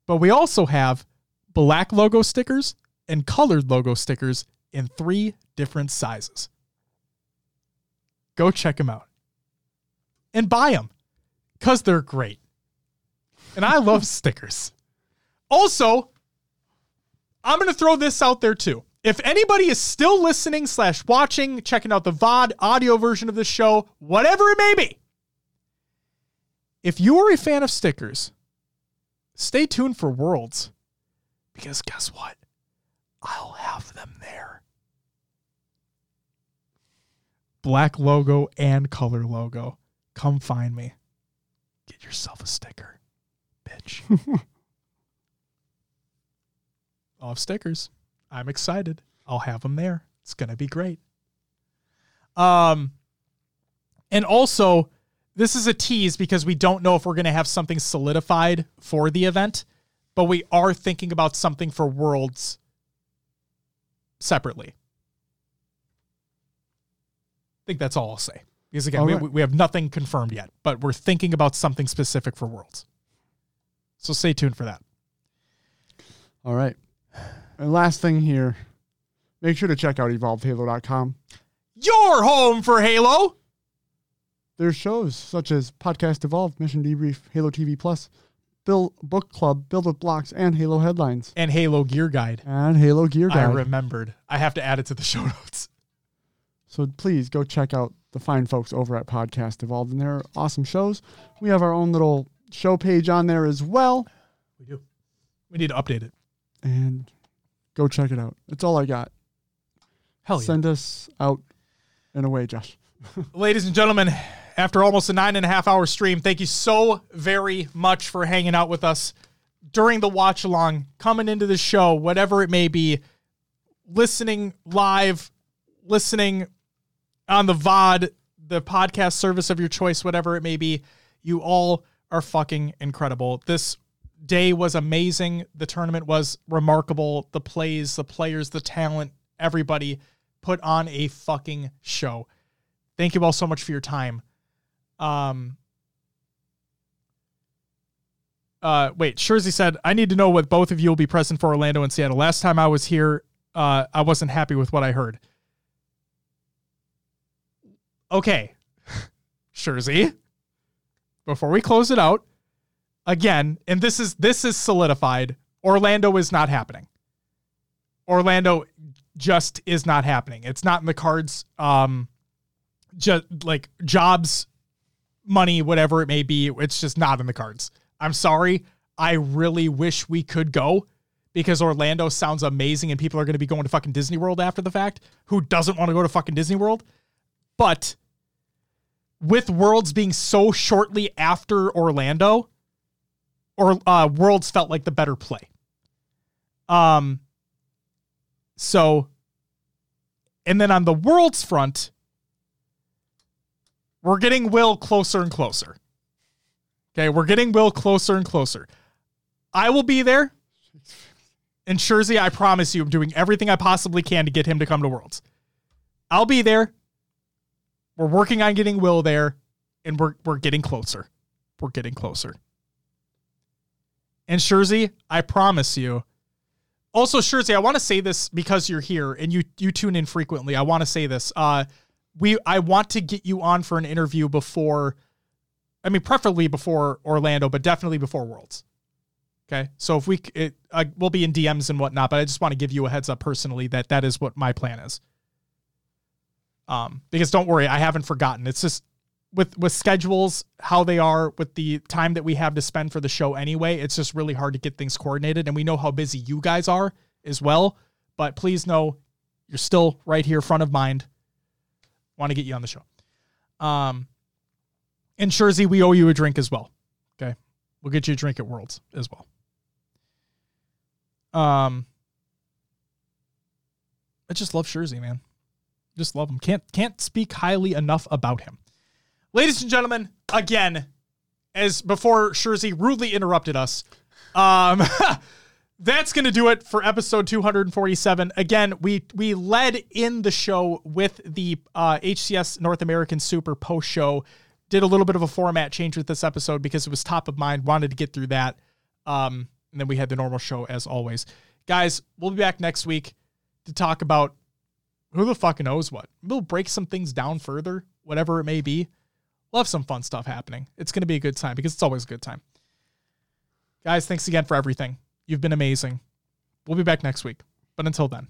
But we also have black logo stickers and colored logo stickers in 3 different sizes. Go check them out. And buy them. Because they're great. And I love stickers. Also, I'm going to throw this out there too. If anybody is still listening / watching, checking out the VOD, audio version of the show, whatever it may be, if you are a fan of stickers, stay tuned for Worlds. Because guess what? I'll have them there. Black logo and color logo. Come find me. Get yourself a sticker, bitch. I'll have stickers. I'm excited. I'll have them there. It's going to be great. And also, this is a tease because we don't know if we're going to have something solidified for the event, but we are thinking about something for Worlds separately. I think that's all I'll say. Because again, we have nothing confirmed yet, but we're thinking about something specific for Worlds. So stay tuned for that. All right. And last thing here, make sure to check out EvolvedHalo.com. Your home for Halo. There's shows such as Podcast Evolved, Mission Debrief, Halo TV Plus, Bill Book Club, Build with Blocks, and Halo Headlines. And Halo Gear Guide. I remembered. I have to add it to the show notes. So please go check out the fine folks over at Podcast Evolved, and they're awesome shows. We have our own little show page on there as well. We do. We need to update it. And go check it out. That's all I got. Hell yeah. Send us out and away, Josh. Ladies and gentlemen, after almost a 9.5-hour stream, thank you so very much for hanging out with us during the watch along, coming into the show, whatever it may be, listening live, listening on the VOD, the podcast service of your choice, whatever it may be. You all are fucking incredible. This day was amazing. The tournament was remarkable. The plays, the players, the talent, everybody put on a fucking show. Thank you all so much for your time. Wait, Shurzy said, I need to know what both of you will be present for Orlando and Seattle. Last time I was here, I wasn't happy with what I heard. Okay. Shurzy, before we close it out, again, and this is solidified, Orlando is not happening. Orlando just is not happening. It's not in the cards. Just like jobs, money, whatever it may be, it's just not in the cards. I'm sorry. I really wish we could go because Orlando sounds amazing and people are going to be going to fucking Disney World after the fact. Who doesn't want to go to fucking Disney World? But with Worlds being so shortly after Orlando, Worlds felt like the better play. So, and then on the Worlds front, we're getting Will closer and closer. Okay, we're getting Will closer and closer. I will be there. And Shurzy, I promise you, I'm doing everything I possibly can to get him to come to Worlds. I'll be there. We're working on getting Will there, and we're getting closer. We're getting closer. And Shurzy, I promise you. Also, Shurzy, I want to say this because you're here and you tune in frequently. I want to say this. I want to get you on for an interview preferably before Orlando, but definitely before Worlds. Okay. So if we'll be in DMs and whatnot, but I just want to give you a heads up personally that is what my plan is. Because don't worry, I haven't forgotten. It's just, with schedules, how they are with the time that we have to spend for the show anyway, it's just really hard to get things coordinated. And we know how busy you guys are as well, but please know you're still right here front of mind. Want to get you on the show. And Shurzy, we owe you a drink as well. Okay. We'll get you a drink at Worlds as well. I just love Shurzy, man. Just love him. Can't speak highly enough about him. Ladies and gentlemen, again, as before Shurzy rudely interrupted us, that's going to do it for episode 247. Again, we led in the show with the HCS North American Super post show. Did a little bit of a format change with this episode because it was top of mind. Wanted to get through that. And then we had the normal show as always. Guys, we'll be back next week to talk about who the fuck knows what. We'll break some things down further, whatever it may be. We'll have some fun stuff happening. It's going to be a good time because it's always a good time. Guys, thanks again for everything. You've been amazing. We'll be back next week. But until then.